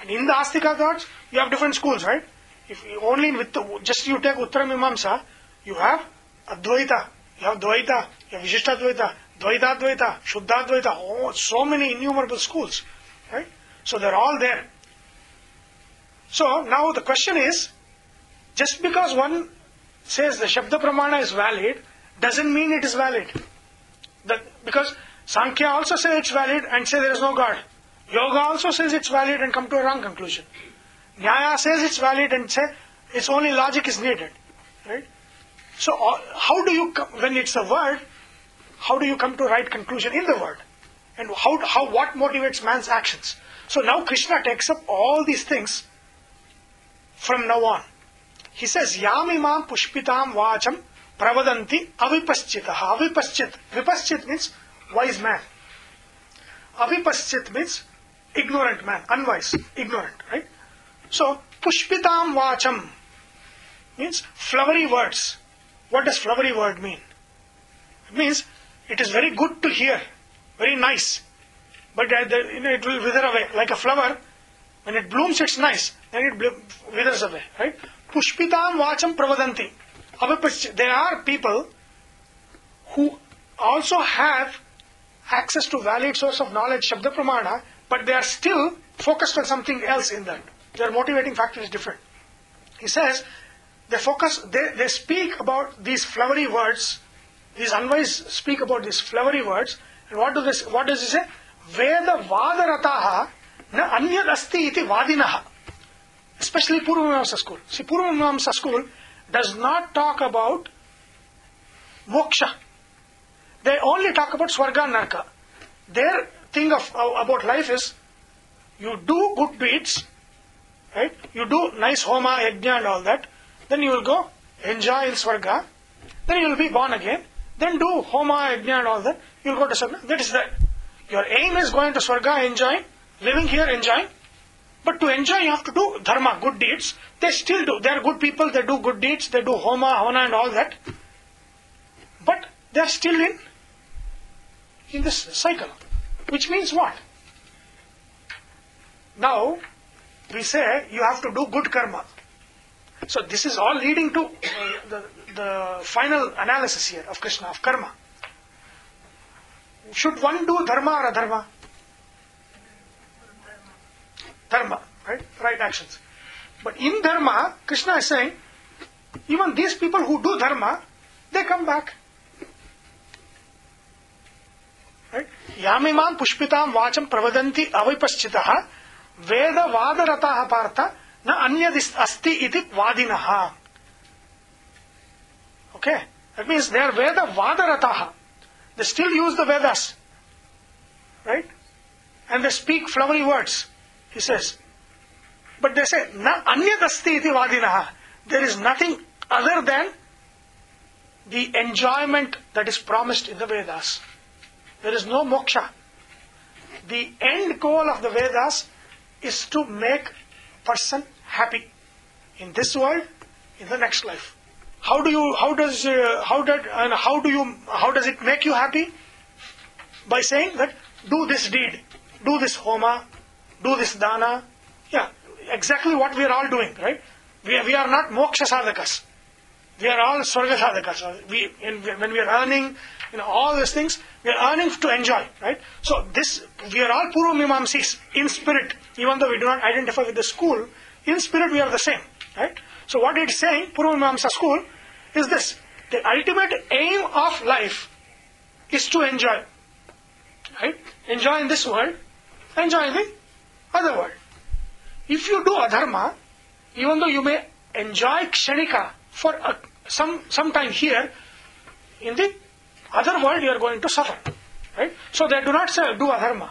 And in the Astika thoughts, you have different schools, right? If you only with the, just you take Uttara Mimamsa, you have Advaita, you have Dvaita, you have Vishishta Dvaita, Dvaita Dvaita, Shuddha Dvaita, oh, so many innumerable schools, right? So they're all there. So now the question is, just because one says the Shabda Pramana is valid, doesn't mean it is valid. That, because Sankhya also says it's valid and say there is no God. Yoga also says it's valid and come to a wrong conclusion. Nyaya says it's valid and say it's only logic is needed. Right? So how do you, when it's a word, how do you come to right conclusion in the word? And how, how what motivates man's actions? So now Krishna takes up all these things from now on. He says, Yamimam pushpitam vacham pravadanti avipaschitaha. Avipaschit. Vipaschit means wise man. Avipaschit means ignorant man, unwise, ignorant, right? So, pushpitam vacham means flowery words. What does flowery word mean? It means it is very good to hear, very nice, but uh, the, you know, it will wither away. Like a flower, when it blooms, it's nice, then it bl- withers away, right? Pushpitam vacham pravadanti. Avipaschit. There are people who also have access to valid source of knowledge, Shabda Pramana, but they are still focused on something else in that. Their motivating factor is different. He says, they focus, they, they speak about these flowery words, these unwise speak about these flowery words, and what, do this, what does he say? Veda vadarataha na anyad asti iti vadinaha. Especially Purva Mimamsa school. See, Purva Mimamsa school does not talk about moksha. They only talk about Swarga and Narka. Their thing of, about life is, you do good deeds, right? You do nice homa, yajna and all that. Then you will go, enjoy in Swarga. Then you will be born again. Then do homa, yajna and all that. You will go to Swarga. That is that. Your aim is going to Swarga, enjoying, living here, enjoying. But to enjoy, you have to do dharma, good deeds. They still do. They are good people. They do good deeds. They do homa, hona and all that. But they are still in in this cycle, which means what? Now, we say you have to do good karma. So this is all leading to the, the final analysis here of Krishna, of karma. Should one do dharma or adharma? Dharma, right? Right actions. But in dharma, Krishna is saying, even these people who do dharma, they come back. Right? Yamimam pushpitam vacham pravadanti avipaschitaha Veda vadarataha partha na anyadis asti iti vadinaha. Okay? That means they are Veda vadarataha. They still use the Vedas. Right? And they speak flowery words, he says. But they say, na anyadasti iti vadinaha. There is nothing other than the enjoyment that is promised in the Vedas. There is no moksha. The end goal of the Vedas is to make a person happy in this world, in the next life. How do you? How does? Uh, how did? And how do you? How does it make you happy? By saying that do this deed, do this homa, do this dana. Yeah, exactly what we are all doing, right? We are, we are not moksha sadhakas. We are all swarga sadhakas. We, in, when we are earning, you know, all these things, we are earning to enjoy, right? So this, we are all Purva Mimamsis in spirit, even though we do not identify with the school. In spirit, we are the same, right? So what it's saying, Purva Mimamsa school, is this: the ultimate aim of life is to enjoy, right? Enjoy in this world, enjoy in the other world. If you do adharma, even though you may enjoy kshanika for a, some some time here, in the other world you are going to suffer, right? So they do not say do adharma.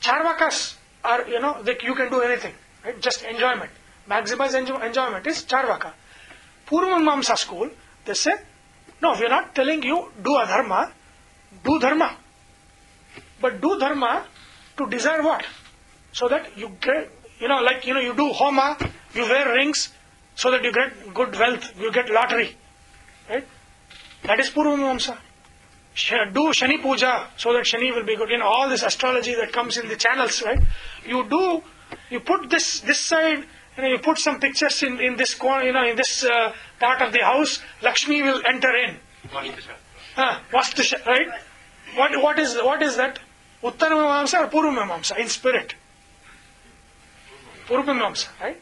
Charvakas are, you know, they, you can do anything, right? Just enjoyment. Maximize enjo enjoyment is charvaka. Purva Mimamsa school, they say, no, we are not telling you do adharma, do dharma. But do dharma to desire what? So that you get, you know, like, you know, you do homa, you wear rings, so that you get good wealth, you get lottery, right? That is Purva Mimamsa. Do Shani Puja, so that Shani will be good. You know, all this astrology that comes in the channels, right? You do, you put this this side, you know, you put some pictures in, in this corner, you know, in this uh, part of the house, Lakshmi will enter in. Vastusha. Ah, Vastusha, right? What, what, is, what is that? Uttar Mimamsa or Purva Mimamsa in spirit? Purva Mimamsa, right?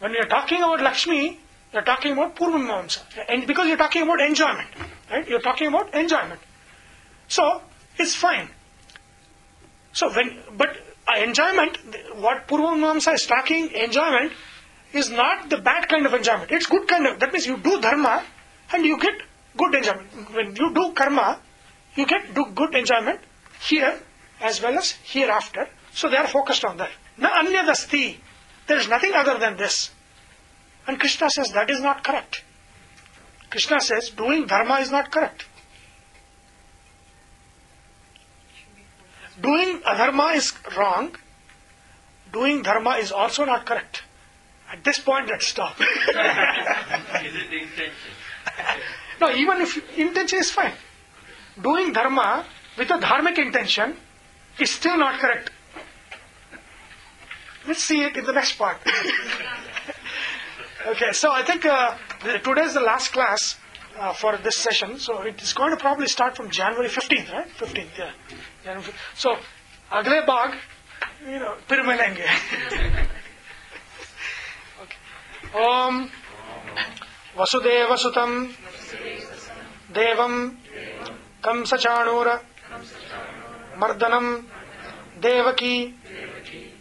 When we are talking about Lakshmi, you are talking about Purva Mimamsa. And because you are talking about enjoyment, right? You are talking about enjoyment. So, it's fine. So, when, but enjoyment, what Purva Mimamsa is talking, enjoyment, is not the bad kind of enjoyment. It's good kind of, that means you do dharma and you get good enjoyment. When you do karma, you get do good enjoyment here as well as hereafter. So, they are focused on that. Na anyadasti. There is nothing other than this. And Krishna says that is not correct. Krishna says doing dharma is not correct. Doing adharma is wrong. Doing dharma is also not correct. At this point, let's stop. Is it the intention? No, even if intention is fine. Doing dharma with a dharmic intention is still not correct. Let's see it in the next part. Okay, so I think uh, today is the last class uh, for this session. So it is going to probably start from January fifteenth, right? fifteenth, yeah. January fifteenth. So, agle baag, you know, phir milenge. Okay. Om Vasudeva Sutam Devam Kamsa Chanura Mardanam Devaki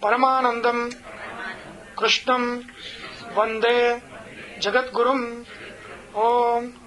Paramanandam Krishnam Vande Jagat Gurum Om